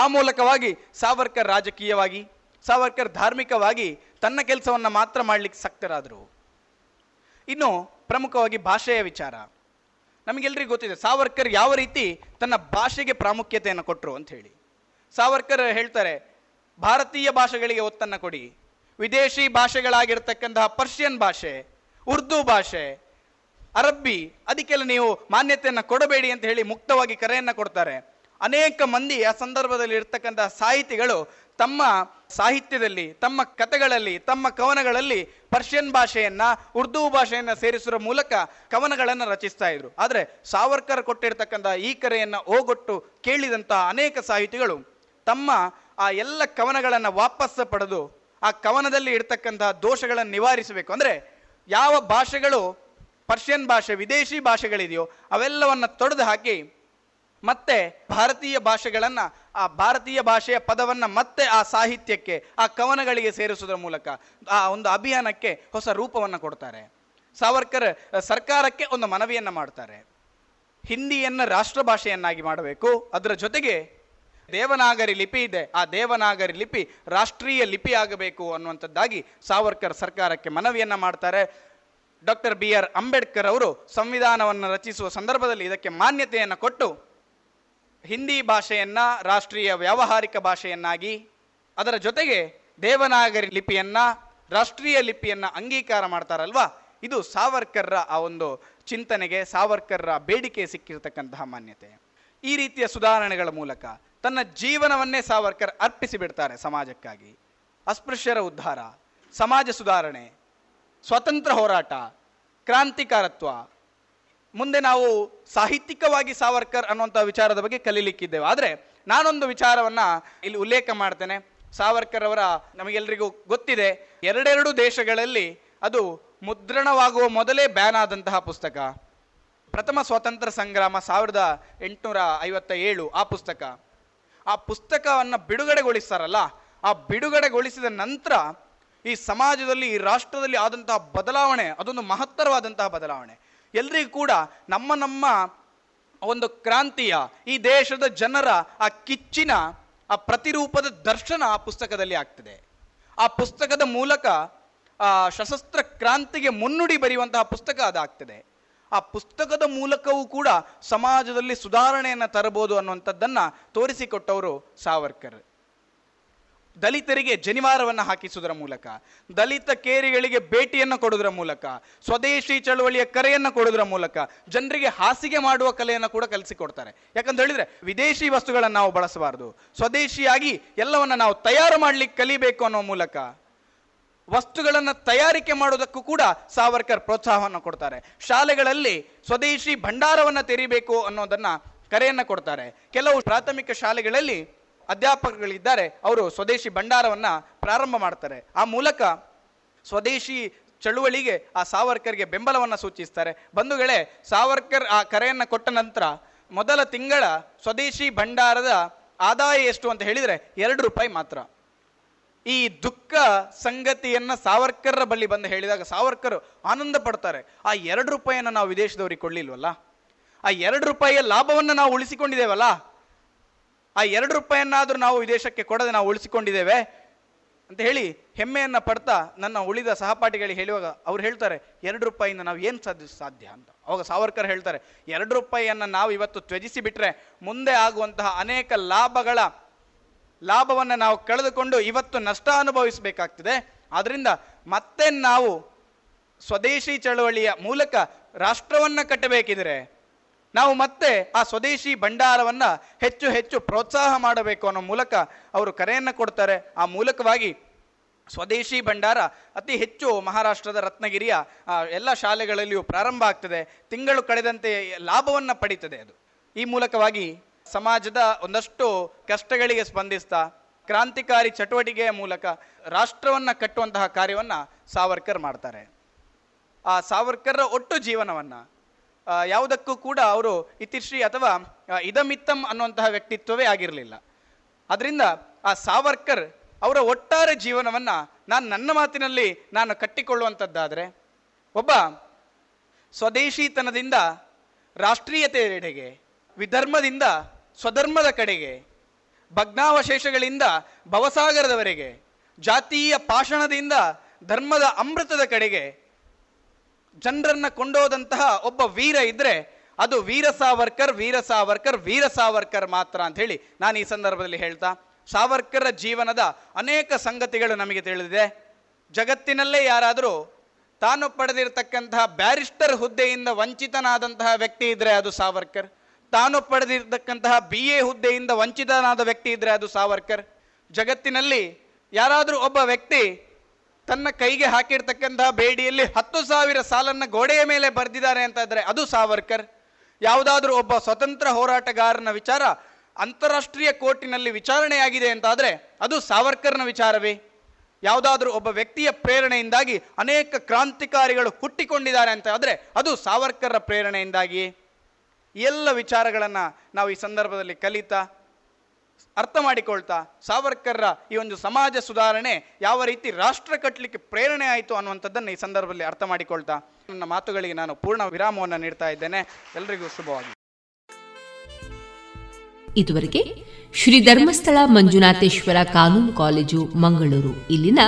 ಆ ಮೂಲಕವಾಗಿ ಸಾವರ್ಕರ್ ರಾಜಕೀಯವಾಗಿ, ಸಾವರ್ಕರ್ ಧಾರ್ಮಿಕವಾಗಿ ತನ್ನ ಕೆಲಸವನ್ನು ಮಾತ್ರ ಮಾಡಲಿಕ್ಕೆ ಸಕ್ತರಾದರು. ಇನ್ನು ಪ್ರಮುಖವಾಗಿ ಭಾಷೆಯ ವಿಚಾರ. ನಮಗೆಲ್ಲರಿಗೂ ಗೊತ್ತಿದೆ ಸಾವರ್ಕರ್ ಯಾವ ರೀತಿ ತನ್ನ ಭಾಷೆಗೆ ಪ್ರಾಮುಖ್ಯತೆಯನ್ನು ಕೊಟ್ಟರು ಅಂತ ಹೇಳಿ. ಸಾವರ್ಕರ್ ಹೇಳ್ತಾರೆ, ಭಾರತೀಯ ಭಾಷೆಗಳಿಗೆ ಒತ್ತನ್ನು ಕೊಡಿ, ವಿದೇಶಿ ಭಾಷೆಗಳಾಗಿರ್ತಕ್ಕಂತಹ ಪರ್ಷಿಯನ್ ಭಾಷೆ, ಉರ್ದು ಭಾಷೆ, ಅರಬ್ಬಿ, ಅದಕ್ಕೆಲ್ಲ ನೀವು ಮಾನ್ಯತೆಯನ್ನು ಕೊಡಬೇಡಿ ಅಂತ ಹೇಳಿ ಮುಕ್ತವಾಗಿ ಕರೆಯನ್ನು ಕೊಡ್ತಾರೆ. ಅನೇಕ ಮಂದಿ ಆ ಸಂದರ್ಭದಲ್ಲಿ ಇರ್ತಕ್ಕಂಥ ಸಾಹಿತಿಗಳು ತಮ್ಮ ಸಾಹಿತ್ಯದಲ್ಲಿ, ತಮ್ಮ ಕಥೆಗಳಲ್ಲಿ, ತಮ್ಮ ಕವನಗಳಲ್ಲಿ ಪರ್ಷಿಯನ್ ಭಾಷೆಯನ್ನ, ಉರ್ದು ಭಾಷೆಯನ್ನ ಸೇರಿಸುವ ಮೂಲಕ ಕವನಗಳನ್ನು ರಚಿಸ್ತಾ ಇದ್ರು. ಆದರೆ ಸಾವರ್ಕರ್ ಕೊಟ್ಟಿರ್ತಕ್ಕಂಥ ಈ ಕರೆಯನ್ನ ಓಗೊಟ್ಟು ಕೇಳಿದಂತಹ ಅನೇಕ ಸಾಹಿತಿಗಳು ತಮ್ಮ ಆ ಎಲ್ಲ ಕವನಗಳನ್ನು ವಾಪಸ್ ಪಡೆದು ಆ ಕವನದಲ್ಲಿ ಇರ್ತಕ್ಕಂಥ ದೋಷಗಳನ್ನು ನಿವಾರಿಸಬೇಕು. ಅಂದರೆ ಯಾವ ಭಾಷೆಗಳು ಪರ್ಷಿಯನ್ ಭಾಷೆ, ವಿದೇಶಿ ಭಾಷೆಗಳಿದೆಯೋ ಅವೆಲ್ಲವನ್ನು ತೊಡೆದು ಹಾಕಿ ಮತ್ತೆ ಭಾರತೀಯ ಭಾಷೆಗಳನ್ನು, ಆ ಭಾರತೀಯ ಭಾಷೆಯ ಪದವನ್ನು ಮತ್ತೆ ಆ ಸಾಹಿತ್ಯಕ್ಕೆ, ಆ ಕವನಗಳಿಗೆ ಸೇರಿಸುವುದರ ಮೂಲಕ ಆ ಒಂದು ಅಭಿಯಾನಕ್ಕೆ ಹೊಸ ರೂಪವನ್ನು ಕೊಡ್ತಾರೆ. ಸಾವರ್ಕರ್ ಸರ್ಕಾರಕ್ಕೆ ಒಂದು ಮನವಿಯನ್ನು ಮಾಡ್ತಾರೆ, ಹಿಂದಿಯನ್ನು ರಾಷ್ಟ್ರ ಭಾಷೆಯನ್ನಾಗಿ ಮಾಡಬೇಕು, ಅದರ ಜೊತೆಗೆ ದೇವನಾಗರಿ ಲಿಪಿ ಇದೆ, ಆ ದೇವನಾಗರಿ ಲಿಪಿ ರಾಷ್ಟ್ರೀಯ ಲಿಪಿ ಆಗಬೇಕು ಅನ್ನುವಂಥದ್ದಾಗಿ ಸಾವರ್ಕರ್ ಸರ್ಕಾರಕ್ಕೆ ಮನವಿಯನ್ನು ಮಾಡ್ತಾರೆ. ಡಾಕ್ಟರ್ BR ಅಂಬೇಡ್ಕರ್ ಅವರು ಸಂವಿಧಾನವನ್ನು ರಚಿಸುವ ಸಂದರ್ಭದಲ್ಲಿ ಇದಕ್ಕೆ ಮಾನ್ಯತೆಯನ್ನು ಕೊಟ್ಟು ಹಿಂದಿ ಭಾಷೆಯನ್ನು ರಾಷ್ಟ್ರೀಯ ವ್ಯಾವಹಾರಿಕ ಭಾಷೆಯನ್ನಾಗಿ, ಅದರ ಜೊತೆಗೆ ದೇವನಾಗರಿ ಲಿಪಿಯನ್ನು ರಾಷ್ಟ್ರೀಯ ಲಿಪಿಯನ್ನು ಅಂಗೀಕಾರ ಮಾಡ್ತಾರಲ್ವಾ, ಇದು ಸಾವರ್ಕರ್ರ ಆ ಒಂದು ಚಿಂತನೆಗೆ, ಸಾವರ್ಕರ್ರ ಬೇಡಿಕೆ ಸಿಕ್ಕಿರ್ತಕ್ಕಂತಹ ಮಾನ್ಯತೆ. ಈ ರೀತಿಯ ಸುಧಾರಣೆಗಳ ಮೂಲಕ ತನ್ನ ಜೀವನವನ್ನೇ ಸಾವರ್ಕರ್ ಅರ್ಪಿಸಿಬಿಡ್ತಾರೆ ಸಮಾಜಕ್ಕಾಗಿ. ಅಸ್ಪೃಶ್ಯರ ಉದ್ಧಾರ, ಸಮಾಜ ಸುಧಾರಣೆ, ಸ್ವಾತಂತ್ರ್ಯ ಹೋರಾಟ, ಕ್ರಾಂತಿಕಾರತ್ವ. ಮುಂದೆ ನಾವು ಸಾಹಿತ್ಯಿಕವಾಗಿ ಸಾವರ್ಕರ್ ಅನ್ನುವಂಥ ವಿಚಾರದ ಬಗ್ಗೆ ಕಲೀಲಿಕ್ಕಿದ್ದೇವೆ. ಆದರೆ ನಾನೊಂದು ವಿಚಾರವನ್ನು ಇಲ್ಲಿ ಉಲ್ಲೇಖ ಮಾಡ್ತೇನೆ. ಸಾವರ್ಕರ್ ಅವರ ನಮಗೆಲ್ಲರಿಗೂ ಗೊತ್ತಿದೆ, ಎರಡೆರಡು ದೇಶಗಳಲ್ಲಿ ಅದು ಮುದ್ರಣವಾಗುವ ಮೊದಲೇ ಬ್ಯಾನ್ ಆದಂತಹ ಪುಸ್ತಕ. ಪ್ರಥಮ ಸ್ವಾತಂತ್ರ್ಯ ಸಂಗ್ರಾಮ 1857 ಆ ಪುಸ್ತಕ. ಆ ಪುಸ್ತಕವನ್ನು ಬಿಡುಗಡೆಗೊಳಿಸ್ತಾರಲ್ಲ, ಆ ಬಿಡುಗಡೆಗೊಳಿಸಿದ ನಂತರ ಈ ಸಮಾಜದಲ್ಲಿ, ಈ ರಾಷ್ಟ್ರದಲ್ಲಿ ಆದಂತಹ ಬದಲಾವಣೆ ಅದೊಂದು ಮಹತ್ತರವಾದಂತಹ ಬದಲಾವಣೆ. ಎಲ್ರಿಗೂ ಕೂಡ ನಮ್ಮ ಒಂದು ಕ್ರಾಂತಿಯ, ಈ ದೇಶದ ಜನರ ಆ ಕಿಚ್ಚಿನ, ಆ ಪ್ರತಿರೂಪದ ದರ್ಶನ ಆ ಪುಸ್ತಕದಲ್ಲಿ ಆಗ್ತದೆ. ಆ ಪುಸ್ತಕದ ಮೂಲಕ ಸಶಸ್ತ್ರ ಕ್ರಾಂತಿಗೆ ಮುನ್ನುಡಿ ಬರೆಯುವಂತಹ ಪುಸ್ತಕ ಅದಾಗ್ತದೆ. ಆ ಪುಸ್ತಕದ ಮೂಲಕವೂ ಕೂಡ ಸಮಾಜದಲ್ಲಿ ಸುಧಾರಣೆಯನ್ನು ತರಬಹುದು ಅನ್ನುವಂಥದ್ದನ್ನು ತೋರಿಸಿಕೊಟ್ಟವರು ಸಾವರ್ಕರ್. ದಲಿತರಿಗೆ ಜನಿವಾರವನ್ನು ಹಾಕಿಸುವುದರ ಮೂಲಕ, ದಲಿತ ಕೇರಿಗಳಿಗೆ ಭೇಟಿಯನ್ನು ಕೊಡುವುದರ ಮೂಲಕ, ಸ್ವದೇಶಿ ಚಳವಳಿಯ ಕರೆಯನ್ನು ಕೊಡುವುದರ ಮೂಲಕ ಜನರಿಗೆ ಹಾಸಿಗೆ ಮಾಡುವ ಕಲೆಯನ್ನು ಕೂಡ ಕಲಿಸಿಕೊಡ್ತಾರೆ. ಯಾಕಂತ ಹೇಳಿದರೆ ವಿದೇಶಿ ವಸ್ತುಗಳನ್ನು ನಾವು ಬಳಸಬಾರ್ದು, ಸ್ವದೇಶಿಯಾಗಿ ಎಲ್ಲವನ್ನು ನಾವು ತಯಾರು ಮಾಡಲಿಕ್ಕೆ ಕಲಿಬೇಕು ಅನ್ನೋ ಮೂಲಕ ವಸ್ತುಗಳನ್ನು ತಯಾರಿಕೆ ಮಾಡೋದಕ್ಕೂ ಕೂಡ ಸಾವರ್ಕರ್ ಪ್ರೋತ್ಸಾಹವನ್ನು ಕೊಡ್ತಾರೆ. ಶಾಲೆಗಳಲ್ಲಿ ಸ್ವದೇಶಿ ಭಂಡಾರವನ್ನು ತೆರೀಬೇಕು ಅನ್ನೋದನ್ನು ಕರೆಯನ್ನು ಕೊಡ್ತಾರೆ. ಕೆಲವು ಪ್ರಾಥಮಿಕ ಶಾಲೆಗಳಲ್ಲಿ ಅಧ್ಯಾಪಕರುಗಳಿದ್ದಾರೆ, ಅವರು ಸ್ವದೇಶಿ ಭಂಡಾರವನ್ನು ಪ್ರಾರಂಭ ಮಾಡ್ತಾರೆ. ಆ ಮೂಲಕ ಸ್ವದೇಶಿ ಚಳುವಳಿಗೆ ಆ ಸಾವರ್ಕರ್ಗೆ ಬೆಂಬಲವನ್ನು ಸೂಚಿಸ್ತಾರೆ. ಬಂಧುಗಳೇ, ಸಾವರ್ಕರ್ ಆ ಕರೆಯನ್ನು ಕೊಟ್ಟ ನಂತರ ಮೊದಲ ತಿಂಗಳ ಸ್ವದೇಶಿ ಭಂಡಾರದ ಆದಾಯ ಎಷ್ಟು ಅಂತ ಹೇಳಿದರೆ ₹2 ಮಾತ್ರ. ಈ ದುಃಖ ಸಂಗತಿಯನ್ನು ಸಾವರ್ಕರ್ರ ಬಳಿ ಬಂದು ಹೇಳಿದಾಗ ಸಾವರ್ಕರ್ ಆನಂದ ಪಡ್ತಾರೆ. ಆ ₹2 ನಾವು ವಿದೇಶದವ್ರಿಗೆ ಕೊಡಲಿಲ್ವಲ್ಲ, ಆ ₹2 ಲಾಭವನ್ನು ನಾವು ಉಳಿಸಿಕೊಂಡಿದ್ದೇವಲ್ಲ, ಆ ₹2 ನಾವು ವಿದೇಶಕ್ಕೆ ಕೊಡದೆ ನಾವು ಉಳಿಸಿಕೊಂಡಿದ್ದೇವೆ ಅಂತ ಹೇಳಿ ಹೆಮ್ಮೆಯನ್ನು ಪಡ್ತಾ ನನ್ನ ಉಳಿದ ಸಹಪಾಠಿಗಳಿಗೆ ಹೇಳುವಾಗ ಅವ್ರು ಹೇಳ್ತಾರೆ, ₹2 ನಾವು ಏನು ಸಾಧ್ಯ ಅಂತ. ಅವಾಗ ಸಾವರ್ಕರ್ ಹೇಳ್ತಾರೆ, ₹2 ನಾವು ಇವತ್ತು ತ್ಯಜಿಸಿ ಬಿಟ್ರೆ ಮುಂದೆ ಆಗುವಂತಹ ಅನೇಕ ಲಾಭವನ್ನು ನಾವು ಕಳೆದುಕೊಂಡು ಇವತ್ತು ನಷ್ಟ ಅನುಭವಿಸಬೇಕಾಗ್ತದೆ. ಆದ್ದರಿಂದ ಮತ್ತೆ ನಾವು ಸ್ವದೇಶಿ ಚಳವಳಿಯ ಮೂಲಕ ರಾಷ್ಟ್ರವನ್ನು ಕಟ್ಟಬೇಕಿದ್ರೆ ನಾವು ಮತ್ತೆ ಆ ಸ್ವದೇಶಿ ಭಂಡಾರವನ್ನು ಹೆಚ್ಚು ಹೆಚ್ಚು ಪ್ರೋತ್ಸಾಹ ಮಾಡಬೇಕು ಅನ್ನೋ ಮೂಲಕ ಅವರು ಕರೆಯನ್ನು ಕೊಡ್ತಾರೆ. ಆ ಮೂಲಕವಾಗಿ ಸ್ವದೇಶಿ ಭಂಡಾರ ಅತಿ ಹೆಚ್ಚು ಮಹಾರಾಷ್ಟ್ರದ ರತ್ನಗಿರಿಯ ಎಲ್ಲ ಶಾಲೆಗಳಲ್ಲಿಯೂ ಪ್ರಾರಂಭ ಆಗ್ತದೆ. ತಿಂಗಳು ಕಳೆದಂತೆ ಲಾಭವನ್ನು ಪಡೀತದೆ ಅದು. ಈ ಮೂಲಕವಾಗಿ ಸಮಾಜದ ಒಂದಷ್ಟು ಕಷ್ಟಗಳಿಗೆ ಸ್ಪಂದಿಸ್ತಾ ಕ್ರಾಂತಿಕಾರಿ ಚಟುವಟಿಕೆಯ ಮೂಲಕ ರಾಷ್ಟ್ರವನ್ನು ಕಟ್ಟುವಂತಹ ಕಾರ್ಯವನ್ನು ಸಾವರ್ಕರ್ ಮಾಡ್ತಾರೆ. ಆ ಸಾವರ್ಕರ್ರ ಒಟ್ಟು ಜೀವನವನ್ನು ಯಾವುದಕ್ಕೂ ಕೂಡ ಅವರು ಇತಿಶ್ರೀ ಅಥವಾ ಇದಮಿತ್ತಂ ಅನ್ನುವಂತಹ ವ್ಯಕ್ತಿತ್ವವೇ ಆಗಿರಲಿಲ್ಲ. ಅದರಿಂದ ಆ ಸಾವರ್ಕರ್ ಅವರ ಒಟ್ಟಾರೆ ಜೀವನವನ್ನು ನನ್ನ ಮಾತಿನಲ್ಲಿ ನಾನು ಕಟ್ಟಿಕೊಳ್ಳುವಂಥದ್ದಾದರೆ, ಒಬ್ಬ ಸ್ವದೇಶಿತನದಿಂದ ರಾಷ್ಟ್ರೀಯತೆಯೆಡೆಗೆ, ವಿಧರ್ಮದಿಂದ ಸ್ವಧರ್ಮದ ಕಡೆಗೆ, ಭಗ್ನಾವಶೇಷಗಳಿಂದ ಭವಸಾಗರದವರೆಗೆ, ಜಾತೀಯ ಪಾಷಾಣದಿಂದ ಧರ್ಮದ ಅಮೃತದ ಕಡೆಗೆ ಜನರನ್ನು ಕೊಂಡೋದಂತಹ ಒಬ್ಬ ವೀರ ಇದ್ರೆ ಅದು ವೀರ ಸಾವರ್ಕರ್, ವೀರ ಸಾವರ್ಕರ್, ವೀರ ಸಾವರ್ಕರ್ ಮಾತ್ರ ಅಂತ ಹೇಳಿ ನಾನು ಈ ಸಂದರ್ಭದಲ್ಲಿ ಹೇಳ್ತಾ, ಸಾವರ್ಕರ ಜೀವನದ ಅನೇಕ ಸಂಗತಿಗಳು ನಮಗೆ ತಿಳಿದಿದೆ. ಜಗತ್ತಿನಲ್ಲೇ ಯಾರಾದರೂ ತಾನು ಪಡೆದಿರತಕ್ಕಂತಹ ಬ್ಯಾರಿಸ್ಟರ್ ಹುದ್ದೆಯಿಂದ ವಂಚಿತನಾದಂತಹ ವ್ಯಕ್ತಿ ಇದ್ರೆ ಅದು ಸಾವರ್ಕರ್. ತಾನು ಪಡೆದಿರತಕ್ಕಂತಹ BA ಹುದ್ದೆಯಿಂದ ವಂಚಿತನಾದ ವ್ಯಕ್ತಿ ಇದ್ರೆ ಅದು ಸಾವರ್ಕರ್. ಜಗತ್ತಿನಲ್ಲಿ ಯಾರಾದರೂ ಒಬ್ಬ ವ್ಯಕ್ತಿ ತನ್ನ ಕೈಗೆ ಹಾಕಿರ್ತಕ್ಕಂತಹ ಬೇಡಿಯಲ್ಲಿ 10,000 ಸಾಲನ್ನು ಗೋಡೆಯ ಮೇಲೆ ಬರೆದಿದ್ದಾರೆ ಅಂತ ಇದ್ರೆ ಅದು ಸಾವರ್ಕರ್. ಯಾವುದಾದ್ರೂ ಒಬ್ಬ ಸ್ವತಂತ್ರ ಹೋರಾಟಗಾರನ ವಿಚಾರ ಅಂತಾರಾಷ್ಟ್ರೀಯ ಕೋರ್ಟಿನಲ್ಲಿ ವಿಚಾರಣೆಯಾಗಿದೆ ಅಂತಾದರೆ ಅದು ಸಾವರ್ಕರ್ನ ವಿಚಾರವೇ. ಯಾವುದಾದ್ರೂ ಒಬ್ಬ ವ್ಯಕ್ತಿಯ ಪ್ರೇರಣೆಯಿಂದಾಗಿ ಅನೇಕ ಕ್ರಾಂತಿಕಾರಿಗಳು ಹುಟ್ಟಿಕೊಂಡಿದ್ದಾರೆ ಅಂತ ಆದರೆ ಅದು ಸಾವರ್ಕರ್ರ ಪ್ರೇರಣೆಯಿಂದಾಗಿಯೇ. ಎಲ್ಲ ವಿಚಾರಗಳನ್ನು ನಾವು ಈ ಸಂದರ್ಭದಲ್ಲಿ ಕಲಿತಾ ಅರ್ಥ ಮಾಡಿಕೊಳ್ತಾ ಸಾವರ್ಕರ್ರ ಈ ಒಂದು ಸಮಾಜ ಸುಧಾರಣೆ ಯಾವ ರೀತಿ ರಾಷ್ಟ್ರ ಕಟ್ಟಲಿಕ್ಕೆ ಪ್ರೇರಣೆ ಆಯಿತು ಅನ್ನುವಂಥದ್ದನ್ನು ಈ ಸಂದರ್ಭದಲ್ಲಿ ಅರ್ಥ ಮಾಡಿಕೊಳ್ತಾ ನನ್ನ ಮಾತುಗಳಿಗೆ ನಾನು ಪೂರ್ಣ ವಿರಾಮವನ್ನು ನೀಡ್ತಾ ಇದ್ದೇನೆ. ಎಲ್ಲರಿಗೂ ಶುಭವಾಗಿ. ಇದುವರೆಗೆ ಶ್ರೀ ಧರ್ಮಸ್ಥಳ ಮಂಜುನಾಥೇಶ್ವರ ಕಾನೂನು ಕಾಲೇಜು ಮಂಗಳೂರು ಇಲ್ಲಿನ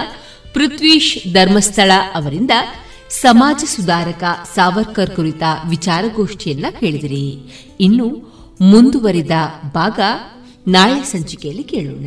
ಪೃಥ್ವೀಶ್ ಧರ್ಮಸ್ಥಳ ಅವರಿಂದ ಸಮಾಜ ಸುಧಾರಕ ಸಾವರ್ಕರ್ ಕುರಿತ ವಿಚಾರಗೋಷ್ಠಿಯನ್ನ ಕೇಳಿದಿರಿ. ಇನ್ನು ಮುಂದುವರಿದ ಭಾಗ ನಾಳೆ ಸಂಚಿಕೆಯಲ್ಲಿ ಕೇಳೋಣ.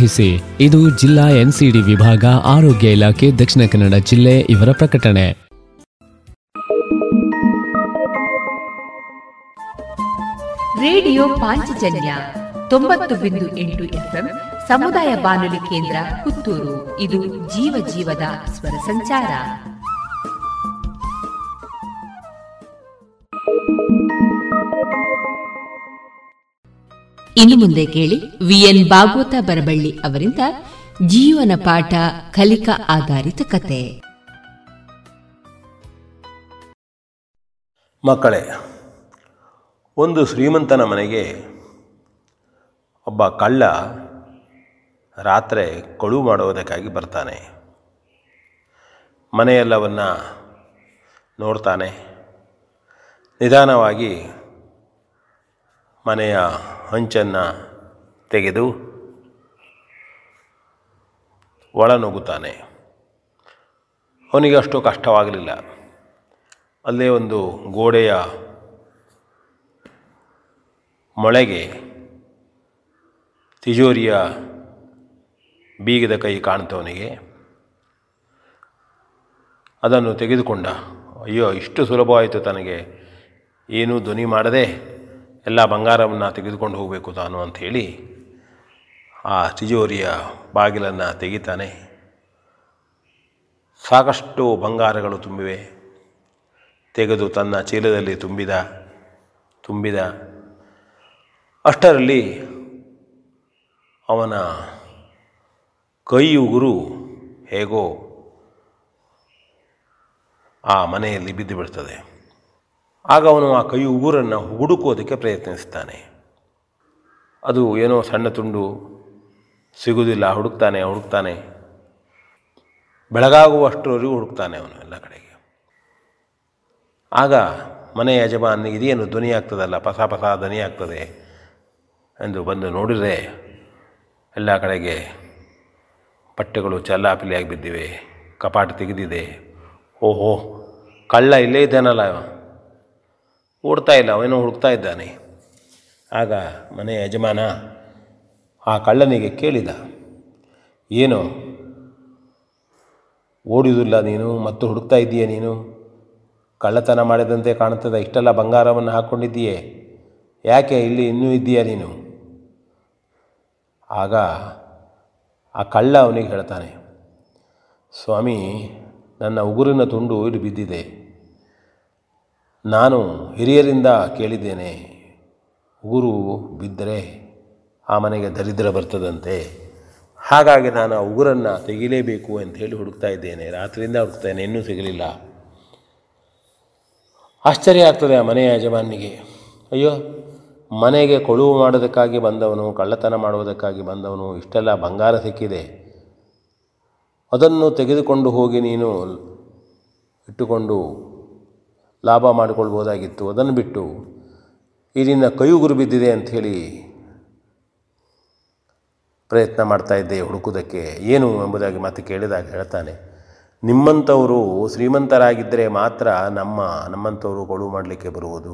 ಇದು ಜಿಲ್ಲಾ NCD ವಿಭಾಗ, ಆರೋಗ್ಯ ಇಲಾಖೆ, ದಕ್ಷಿಣ ಕನ್ನಡ ಜಿಲ್ಲೆ ಇವರ ಪ್ರಕಟಣೆ. ರೇಡಿಯೋ ಪಾಂಚಜನ್ಯ 90.8 FM ಸಮುದಾಯ ಬಾನುಲಿ ಕೇಂದ್ರ ಪುತ್ತೂರು. ಇದು ಜೀವ ಜೀವದ ಸ್ವರ ಸಂಚಾರ. ಇನ್ನು ಮುಂದೆ ಕೇಳಿ VN ಭಾಗವತ ಬರಬಳ್ಳಿ ಅವರಿಂದ ಜೀವನ ಪಾಠ ಕಲಿಕಾ ಆಧಾರಿತ ಕತೆ. ಮಕ್ಕಳೇ, ಒಂದು ಶ್ರೀಮಂತನ ಮನೆಗೆ ಒಬ್ಬ ಕಳ್ಳ ರಾತ್ರಿ ಕಳುವು ಮಾಡುವುದಕ್ಕಾಗಿ ಬರ್ತಾನೆ. ಮನೆಯೆಲ್ಲವನ್ನು ನೋಡ್ತಾನೆ. ನಿಧಾನವಾಗಿ ಮನೆಯ ಹಂಚನ್ನು ತೆಗೆದು ಒಳನುಗ್ಗುತ್ತಾನೆ. ಅವನಿಗೆ ಅಷ್ಟು ಕಷ್ಟವಾಗಲಿಲ್ಲ. ಅಲ್ಲೇ ಒಂದು ಗೋಡೆಯ ಮೊಳೆಗೆ ತಿಜೋರಿಯ ಬೀಗದ ಕೈ ಕಾಣ್ತವನಿಗೆ. ಅದನ್ನು ತೆಗೆದುಕೊಂಡ. ಅಯ್ಯೋ, ಇಷ್ಟು ಸುಲಭವಾಯಿತು ತನಗೆ, ಏನೂ ಧ್ವನಿ ಮಾಡದೆ ಎಲ್ಲ ಬಂಗಾರವನ್ನು ತೆಗೆದುಕೊಂಡು ಹೋಗಬೇಕು ತಾನು ಅಂಥೇಳಿ ಆ ತಿಜೋರಿಯ ಬಾಗಿಲನ್ನು ತೆಗಿತಾನೆ. ಸಾಕಷ್ಟು ಬಂಗಾರಗಳು ತುಂಬಿವೆ. ತೆಗೆದು ತನ್ನ ಚೀಲದಲ್ಲಿ ತುಂಬಿದ ಅಷ್ಟರಲ್ಲಿ ಅವನ ಕೈ ಉಗುರು ಹೇಗೋ ಆ ಮನೆಯಲ್ಲಿ ಬಿದ್ದು ಬಿಡ್ತದೆ. ಆಗ ಅವನು ಆ ಕೈ ಉಗುರನ್ನು ಹುಡುಕೋದಕ್ಕೆ ಪ್ರಯತ್ನಿಸ್ತಾನೆ. ಅದು ಏನೋ ಸಣ್ಣ ತುಂಡು ಸಿಗುವುದಿಲ್ಲ. ಹುಡುಕ್ತಾನೆ. ಬೆಳಗಾಗುವಷ್ಟರವರೆಗೂ ಹುಡುಕ್ತಾನೆ ಅವನು ಎಲ್ಲ ಕಡೆಗೆ. ಆಗ ಮನೆಯ ಯಜಮಾನಿಗೆ ಇದೇನು ಧ್ವನಿ ಆಗ್ತದಲ್ಲ, ಪಸ ಧ್ವನಿ ಆಗ್ತದೆ ಎಂದು ಬಂದು ನೋಡಿದರೆ ಎಲ್ಲ ಕಡೆಗೆ ಬಟ್ಟೆಗಳು ಚಲ್ಲಾಪಿಲಿಯಾಗಿ ಬಿದ್ದಿವೆ, ಕಪಾಟ ತೆಗೆದಿದೆ. ಓಹೋ, ಕಳ್ಳ ಇಲ್ಲೇ ಇದ್ದಾನಲ್ಲ, ಓಡ್ತಾ ಇಲ್ಲ, ಅವನೋ ಹುಡುಕ್ತಾ ಇದ್ದಾನೆ. ಆಗ ಮನೆಯ ಯಜಮಾನ ಆ ಕಳ್ಳನಿಗೆ ಕೇಳಿದ, ಏನು ಓಡಿದಿಲ್ಲ ನೀನು, ಮತ್ತು ಹುಡುಕ್ತಾ ಇದ್ದೀಯ, ನೀನು ಕಳ್ಳತನ ಮಾಡಿದಂತೆ ಕಾಣುತ್ತದೆ, ಇಷ್ಟೆಲ್ಲ ಬಂಗಾರವನ್ನು ಹಾಕ್ಕೊಂಡಿದ್ದೀಯೇ, ಯಾಕೆ ಇಲ್ಲಿ ಇನ್ನೂ ಇದ್ದೀಯ ನೀನು? ಆಗ ಆ ಕಳ್ಳ ಅವನಿಗೆ ಹೇಳ್ತಾನೆ, ಸ್ವಾಮಿ, ನನ್ನ ಉಗುರಿನ ತುಂಡು ಇಲ್ಲಿ ಬಿದ್ದಿದೆ, ನಾನು ಹಿರಿಯರಿಂದ ಕೇಳಿದ್ದೇನೆ, ಉಗುರು ಬಿದ್ದರೆ ಆ ಮನೆಗೆ ದರಿದ್ರ ಬರ್ತದಂತೆ, ಹಾಗಾಗಿ ನಾನು ಆ ಉಗುರನ್ನು ತೆಗಿಲೇಬೇಕು ಅಂಥೇಳಿ ಹುಡುಕ್ತಾ ಇದ್ದೇನೆ, ರಾತ್ರಿಯಿಂದ ಹುಡುಕ್ತೇನೆ, ಇನ್ನೂ ಸಿಗಲಿಲ್ಲ. ಆಶ್ಚರ್ಯ ಆಗ್ತದೆ ಆ ಮನೆಯ ಯಜಮಾನಿಗೆ. ಅಯ್ಯೋ, ಮನೆಗೆ ಕೊಳುವು ಮಾಡೋದಕ್ಕಾಗಿ ಬಂದವನು, ಕಳ್ಳತನ ಮಾಡೋದಕ್ಕಾಗಿ ಬಂದವನು, ಇಷ್ಟೆಲ್ಲ ಬಂಗಾರ ಸಿಕ್ಕಿದೆ, ಅದನ್ನು ತೆಗೆದುಕೊಂಡು ಹೋಗಿ ನೀನು ಇಟ್ಟುಕೊಂಡು ಲಾಭ ಮಾಡಿಕೊಳ್ಬೋದಾಗಿತ್ತು. ಅದನ್ನು ಬಿಟ್ಟು ಈ ನಿನ್ನ ಕೈಯುಗುರು ಬಿದ್ದಿದೆ ಅಂಥೇಳಿ ಪ್ರಯತ್ನ ಮಾಡ್ತಾಯಿದ್ದೆ ಹುಡುಕೋದಕ್ಕೆ ಏನು ಎಂಬುದಾಗಿ ಮಾತು ಕೇಳಿದಾಗ ಹೇಳ್ತಾನೆ, ನಿಮ್ಮಂಥವರು ಶ್ರೀಮಂತರಾಗಿದ್ದರೆ ಮಾತ್ರ ನಮ್ಮಂಥವರು ಕೊಡು ಮಾಡಲಿಕ್ಕೆ ಬರುವುದು.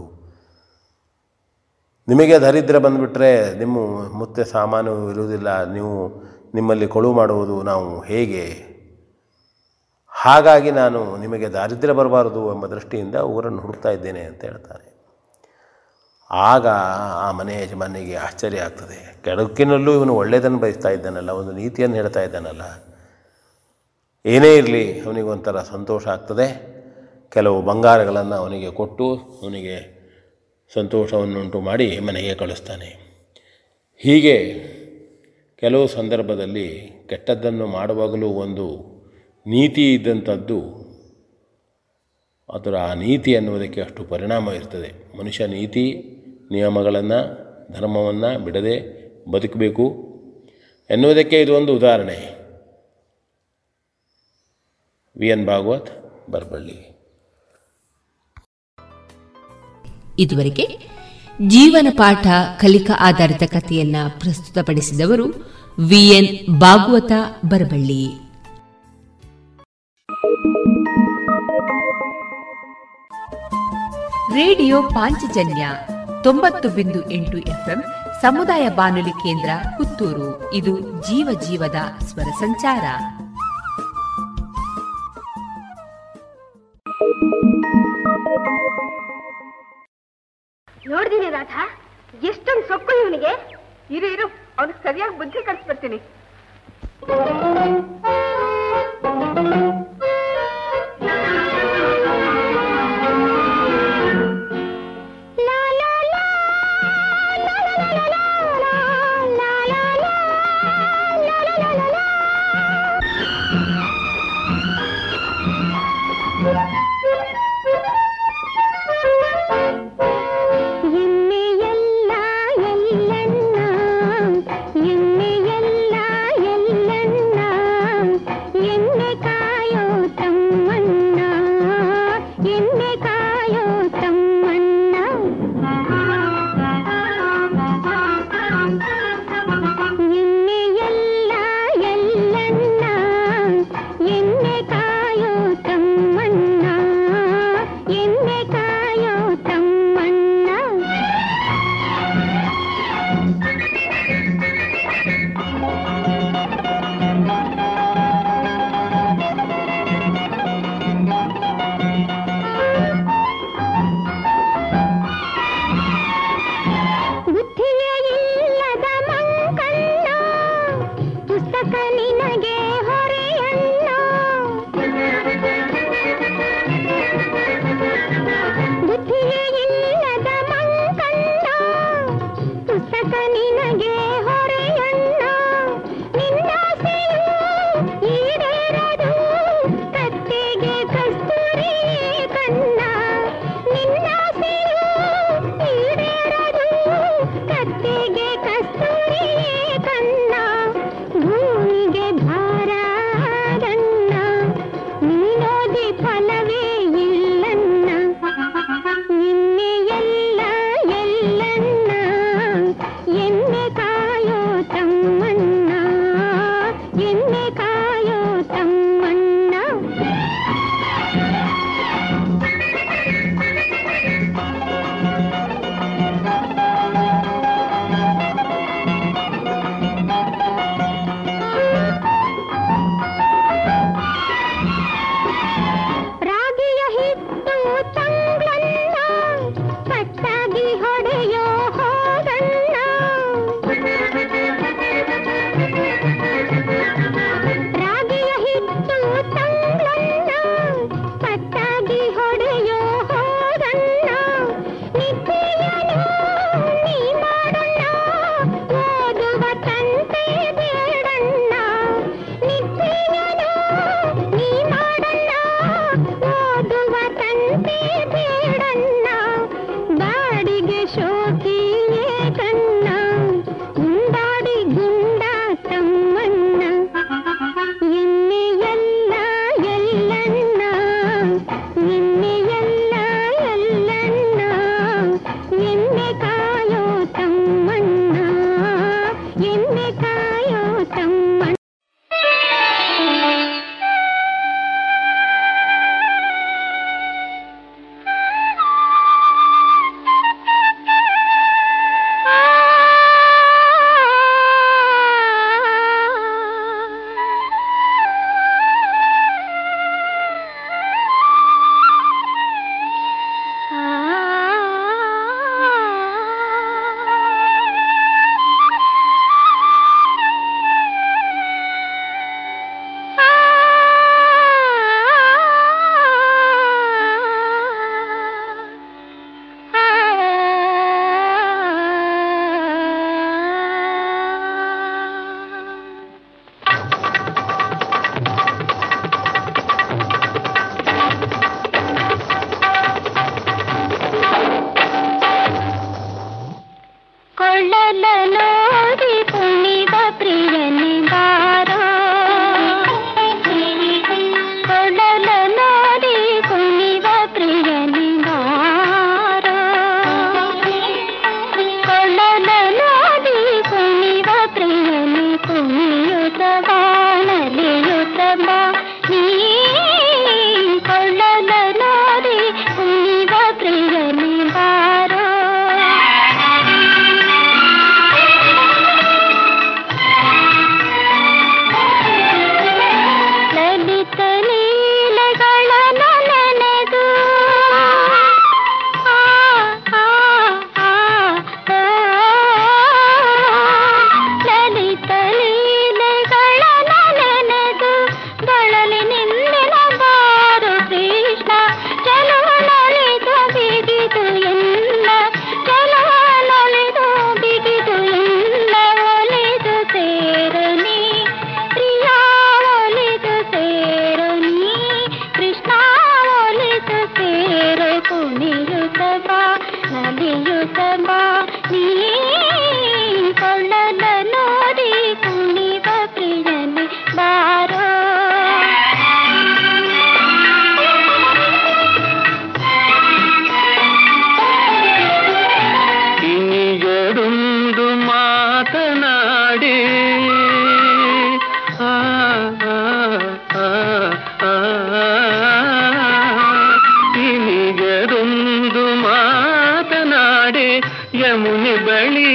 ನಿಮಗೆ ದರಿದ್ರ ಬಂದುಬಿಟ್ರೆ ನಿಮ್ಮ ಮುತ್ತೆ ಸಾಮಾನು ಇರುವುದಿಲ್ಲ, ನೀವು ನಿಮ್ಮಲ್ಲಿ ಕೊಳು ಮಾಡುವುದು ನಾವು ಹೇಗೆ? ಹಾಗಾಗಿ ನಾನು ನಿಮಗೆ ದಾರಿದ್ರ್ಯ ಬರಬಾರದು ಎಂಬ ದೃಷ್ಟಿಯಿಂದ ಊರನ್ನು ಹುಡುಕ್ತಾ ಇದ್ದೇನೆ ಅಂತ ಹೇಳ್ತಾನೆ. ಆಗ ಆ ಮನೆಯ ಯಜಮಾನಿಗೆ ಆಶ್ಚರ್ಯ ಆಗ್ತದೆ, ಕೆಡಕಿನಲ್ಲೂ ಇವನು ಒಳ್ಳೆಯದನ್ನು ಬಯಸ್ತಾ ಇದ್ದಾನಲ್ಲ, ಒಂದು ನೀತಿಯನ್ನು ಹೇಳ್ತಾ ಇದ್ದಾನಲ್ಲ. ಏನೇ ಇರಲಿ ಅವನಿಗೊಂಥರ ಸಂತೋಷ ಆಗ್ತದೆ. ಕೆಲವು ಬಂಗಾರಗಳನ್ನು ಅವನಿಗೆ ಕೊಟ್ಟು ಅವನಿಗೆ ಸಂತೋಷವನ್ನುಂಟು ಮಾಡಿ ಮನೆಗೆ ಕಳಿಸ್ತಾನೆ. ಹೀಗೆ ಕೆಲವು ಸಂದರ್ಭದಲ್ಲಿ ಕೆಟ್ಟದ್ದನ್ನು ಮಾಡುವಾಗಲೂ ಒಂದು ನೀತಿ ಇದ್ದಂಥದ್ದು, ಅದರ ಆ ನೀತಿ ಅನ್ನುವುದಕ್ಕೆ ಅಷ್ಟು ಪರಿಣಾಮ ಇರ್ತದೆ. ಮನುಷ್ಯ ನೀತಿ ನಿಯಮಗಳನ್ನು ಧರ್ಮವನ್ನು ಬಿಡದೆ ಬದುಕಬೇಕು ಎನ್ನುವುದಕ್ಕೆ ಇದೊಂದು ಉದಾಹರಣೆ. V. N. Bhāgavat, ಬರಬಳ್ಳಿ. ಇದುವರೆಗೆ ಜೀವನ ಪಾಠ ಕಲಿಕಾ ಆಧಾರಿತ ಕಥೆಯನ್ನು ಪ್ರಸ್ತುತಪಡಿಸಿದವರು V. N. Bhāgavat, Baraballi. Radio Panchajanya 90.8 FM ಸಮುದಾಯ ಬಾನುಲಿ ಕೇಂದ್ರ ಪುತ್ತೂರು. ಇದು ಜೀವ ಜೀವದ ಸ್ವರ ಸಂಚಾರ. ನೋಡಿದೀನಿ ರಾಧಾ, ಎಷ್ಟೊಂದು ಸೊಕ್ಕು ಇವನಿಗೆ. ಇರು ಅವನಿಗೆ ಸರಿಯಾಗಿ ಬುದ್ಧಿ ಕಲಿಸ್ಬಿಡ್ತೀನಿ.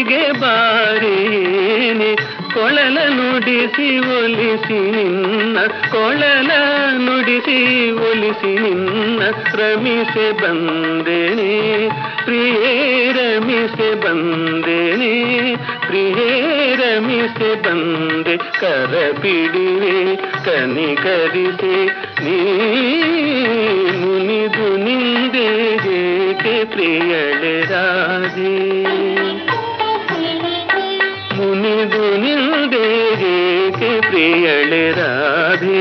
ನುಡಿಗೆ ಬಾರೀನಿ ಕೊಳಲ ನುಡಿಸಿ ಒಲಿಸಿ ನಿನ್ನ ಕೊಳಲ ನುಡಿಸಿ ಒಲಿಸಿ ನಿನ್ನ ರಮಿಸೆ ಬಂದೇನೆ ಪ್ರಿಯೇ ರಮಿಸೆ ಬಂದೇನೆ ಪ್ರಿಯೇ ರಮಿಸೆ ಬಂದೆ ಕರ ಬಿಡುವೆ ಕನಿಕರಿಸೆ ನೀ ಮುನಿದು ನಿಂದೆ ಹೇಗೆ ಪ್ರಿಯಳೆ ರಾಜೆ ಮುನಿದು ನಿಂದೆ ಹೇಗೆ ಪ್ರಿಯಳೆ ರಾಧೆ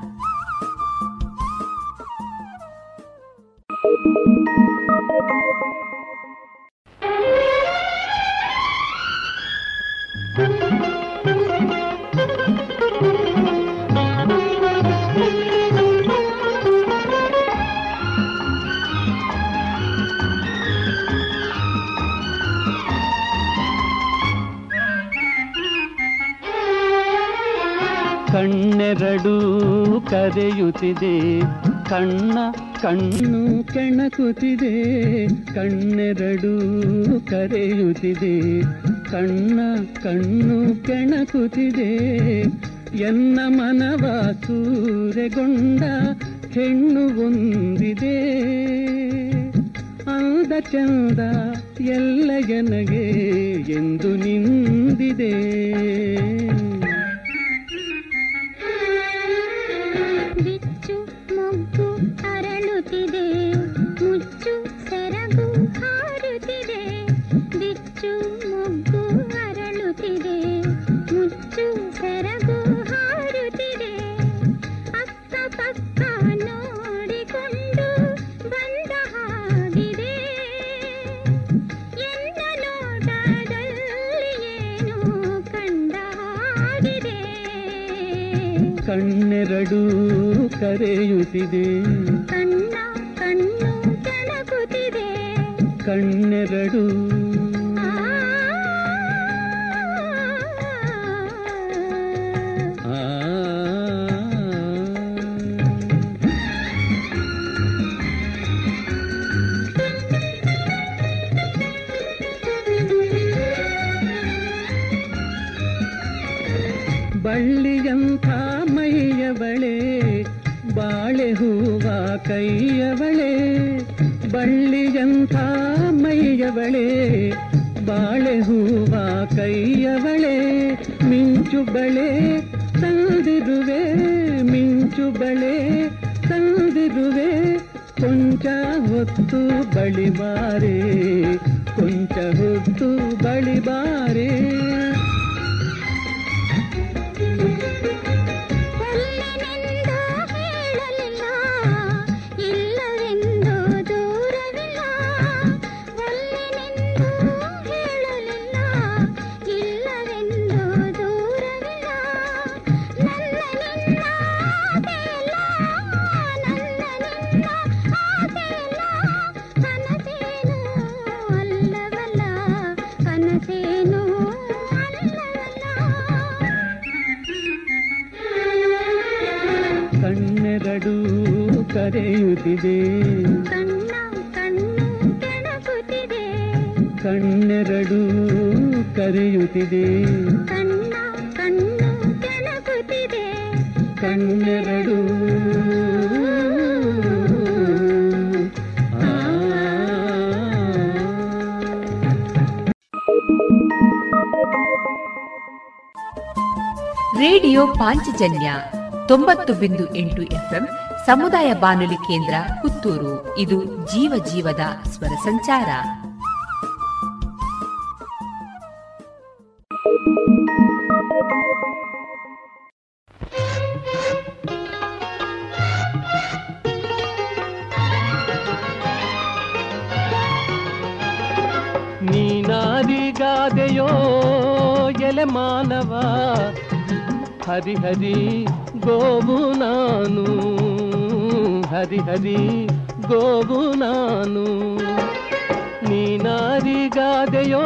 ಕಣ್ಣೆರಡು ಕರೆಯುತ್ತಿದೆ ಕಣ್ಣ ಕಣ್ಣು ಕೆಣಕುತ್ತಿದೆ ಕಣ್ಣೆರಡು ಕರೆಯುತ್ತಿದೆ ಕಣ್ಣ ಕಣ್ಣು ಕೆಣಕುತ್ತಿದೆ ಎನ್ನ ಮನವ ಸೂರೆಗೊಂಡ ಹೆಣ್ಣು ಒಂದಿದೆ ಅಂದ ಚಂದ ಎಲ್ಲ ನನಗೆ ಎಂದು ನಿಂದಿದೆ ಕಣ್ಣೆರಡು ಕರೆಯುತ್ತಿದೆ ಕಣ್ಣ ಕಣ್ಣು ಕೆಣಕುತ್ತಿದೆ ಕಣ್ಣೆರಡು ಬಳ್ಳಿಯಂಥ ಮೈಯವಳೆ ಬಾಳೆ ಹೂವ ಕೈಯವಳೆ ಬಳ್ಳಿಯಂಥ ಮೈಯವಳೆ ಬಾಳೆ ಹೂವ ಕೈಯವಳೆ ಮಿಂಚು ಬಳೆ ತಂದಿರುವೆ ಮಿಂಚು ಬಳೆ ತಂದಿರುವೆ ಕೊಂಚ ಹೊತ್ತು ಬಳಿ ಬಾರೆ ಕೊಂಚ ಹೊತ್ತು ಬಳಿ ಬಾರೆ ಏನು ಕೆಣಕುತ್ತಿದೆ ಕಣ್ಣ ಕಣ್ಣು ಕೆಣಕುತ್ತಿದೆ ಕಣ್ಣೆರಡು ಕರೆಯುತ್ತಿದೆ ಕಣ್ಣ ಕಣ್ಣು ಕೆಣಕುತ್ತಿದೆ ಕಣ್ಣೆರಡು ರೇಡಿಯೋ ಪಾಂಚಜನ್ಯ 90.8 ಎಫ್ಎಂ ಸಮುದಾಯ ಬಾನುಲಿ ಕೇಂದ್ರ ಪುತ್ತೂರು. ಇದು ಜೀವ ಜೀವದ ಸ್ವರ ಸಂಚಾರ. ನೀನಾದಿಗಾದೆಯೋ ಎಲೆ ಮಾನವ, ಹರಿ ಹರಿ ಗೋವು ನಾನು, ಹರಿ ಹರಿ ಗೋವು ನಾನು. ನೀನಾರಿಗಾದೆಯೋ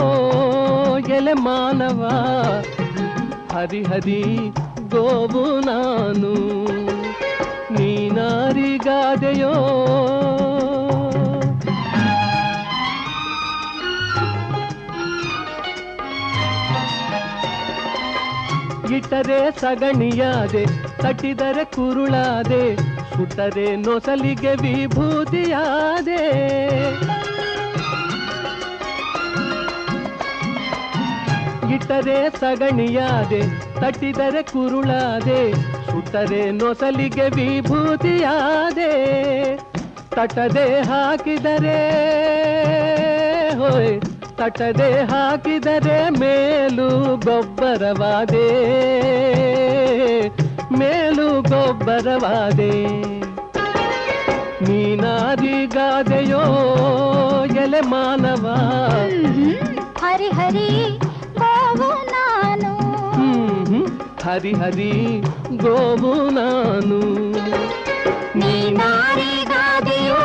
ಎಲೆ ಮಾನವ, ಹರಿ ಹರಿ ಗೋವು ನಾನು. ನೀನಾರಿಗಾದೆಯೋ ಇಟ್ಟರೆ ಸಗಣಿಯಾದೆ, ಕಟ್ಟಿದರೆ ಕುರುಳಾದೆ, ಸುಟ್ಟರೆ ನೊಸಲಿಗೆ ವಿಭೂತಿಯಾದೆ. ಇಟ್ಟರೆ ಸಗಣಿಯಾದೆ, ಕಟ್ಟಿದರೆ ಕುರುಳಾದೆ, ಸುಟ್ಟರೆ ನೊಸಲಿಗೆ ವಿಭೂತಿಯಾದೆ. ತಟದೆ ಹಾಕಿದರೆ ಹೋಯ್, ತಟದೆ ಹಾಕಿದರೆ ಮೇಲು ಗೊಬ್ಬರವಾದೆ, ಮೇಲು ಗೊಬ್ಬರವಾದೆ. ನೀನಾರಿಗಾದೆಯೋ ಎಲೆ ಮಾನವ, ಹರಿ ಹರಿ ಗೋವು ನಾನು, ಹರಿ ಹರಿ ಗೋವು ನಾನು. ನೀನಾರಿಗಾದೆಯೋ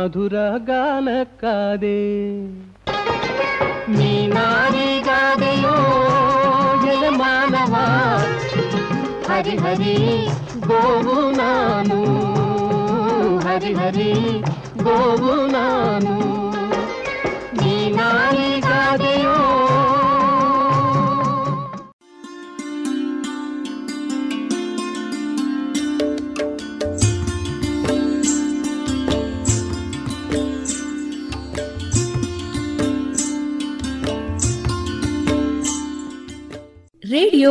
ಮಧುರ ಗಾನಕ್ಕಾದೆ. ನೀನಾರಿಗಾದೆಯೋ ಎಲೆ ಮಾನವ, ಹರಿ ಹರಿ ಗೋವು ನಾನು, ಹರಿ ಹರಿ ಗೋವು ನಾನು. ನೀನಾರಿಗಾದೆಯೋ. ರೇಡಿಯೋ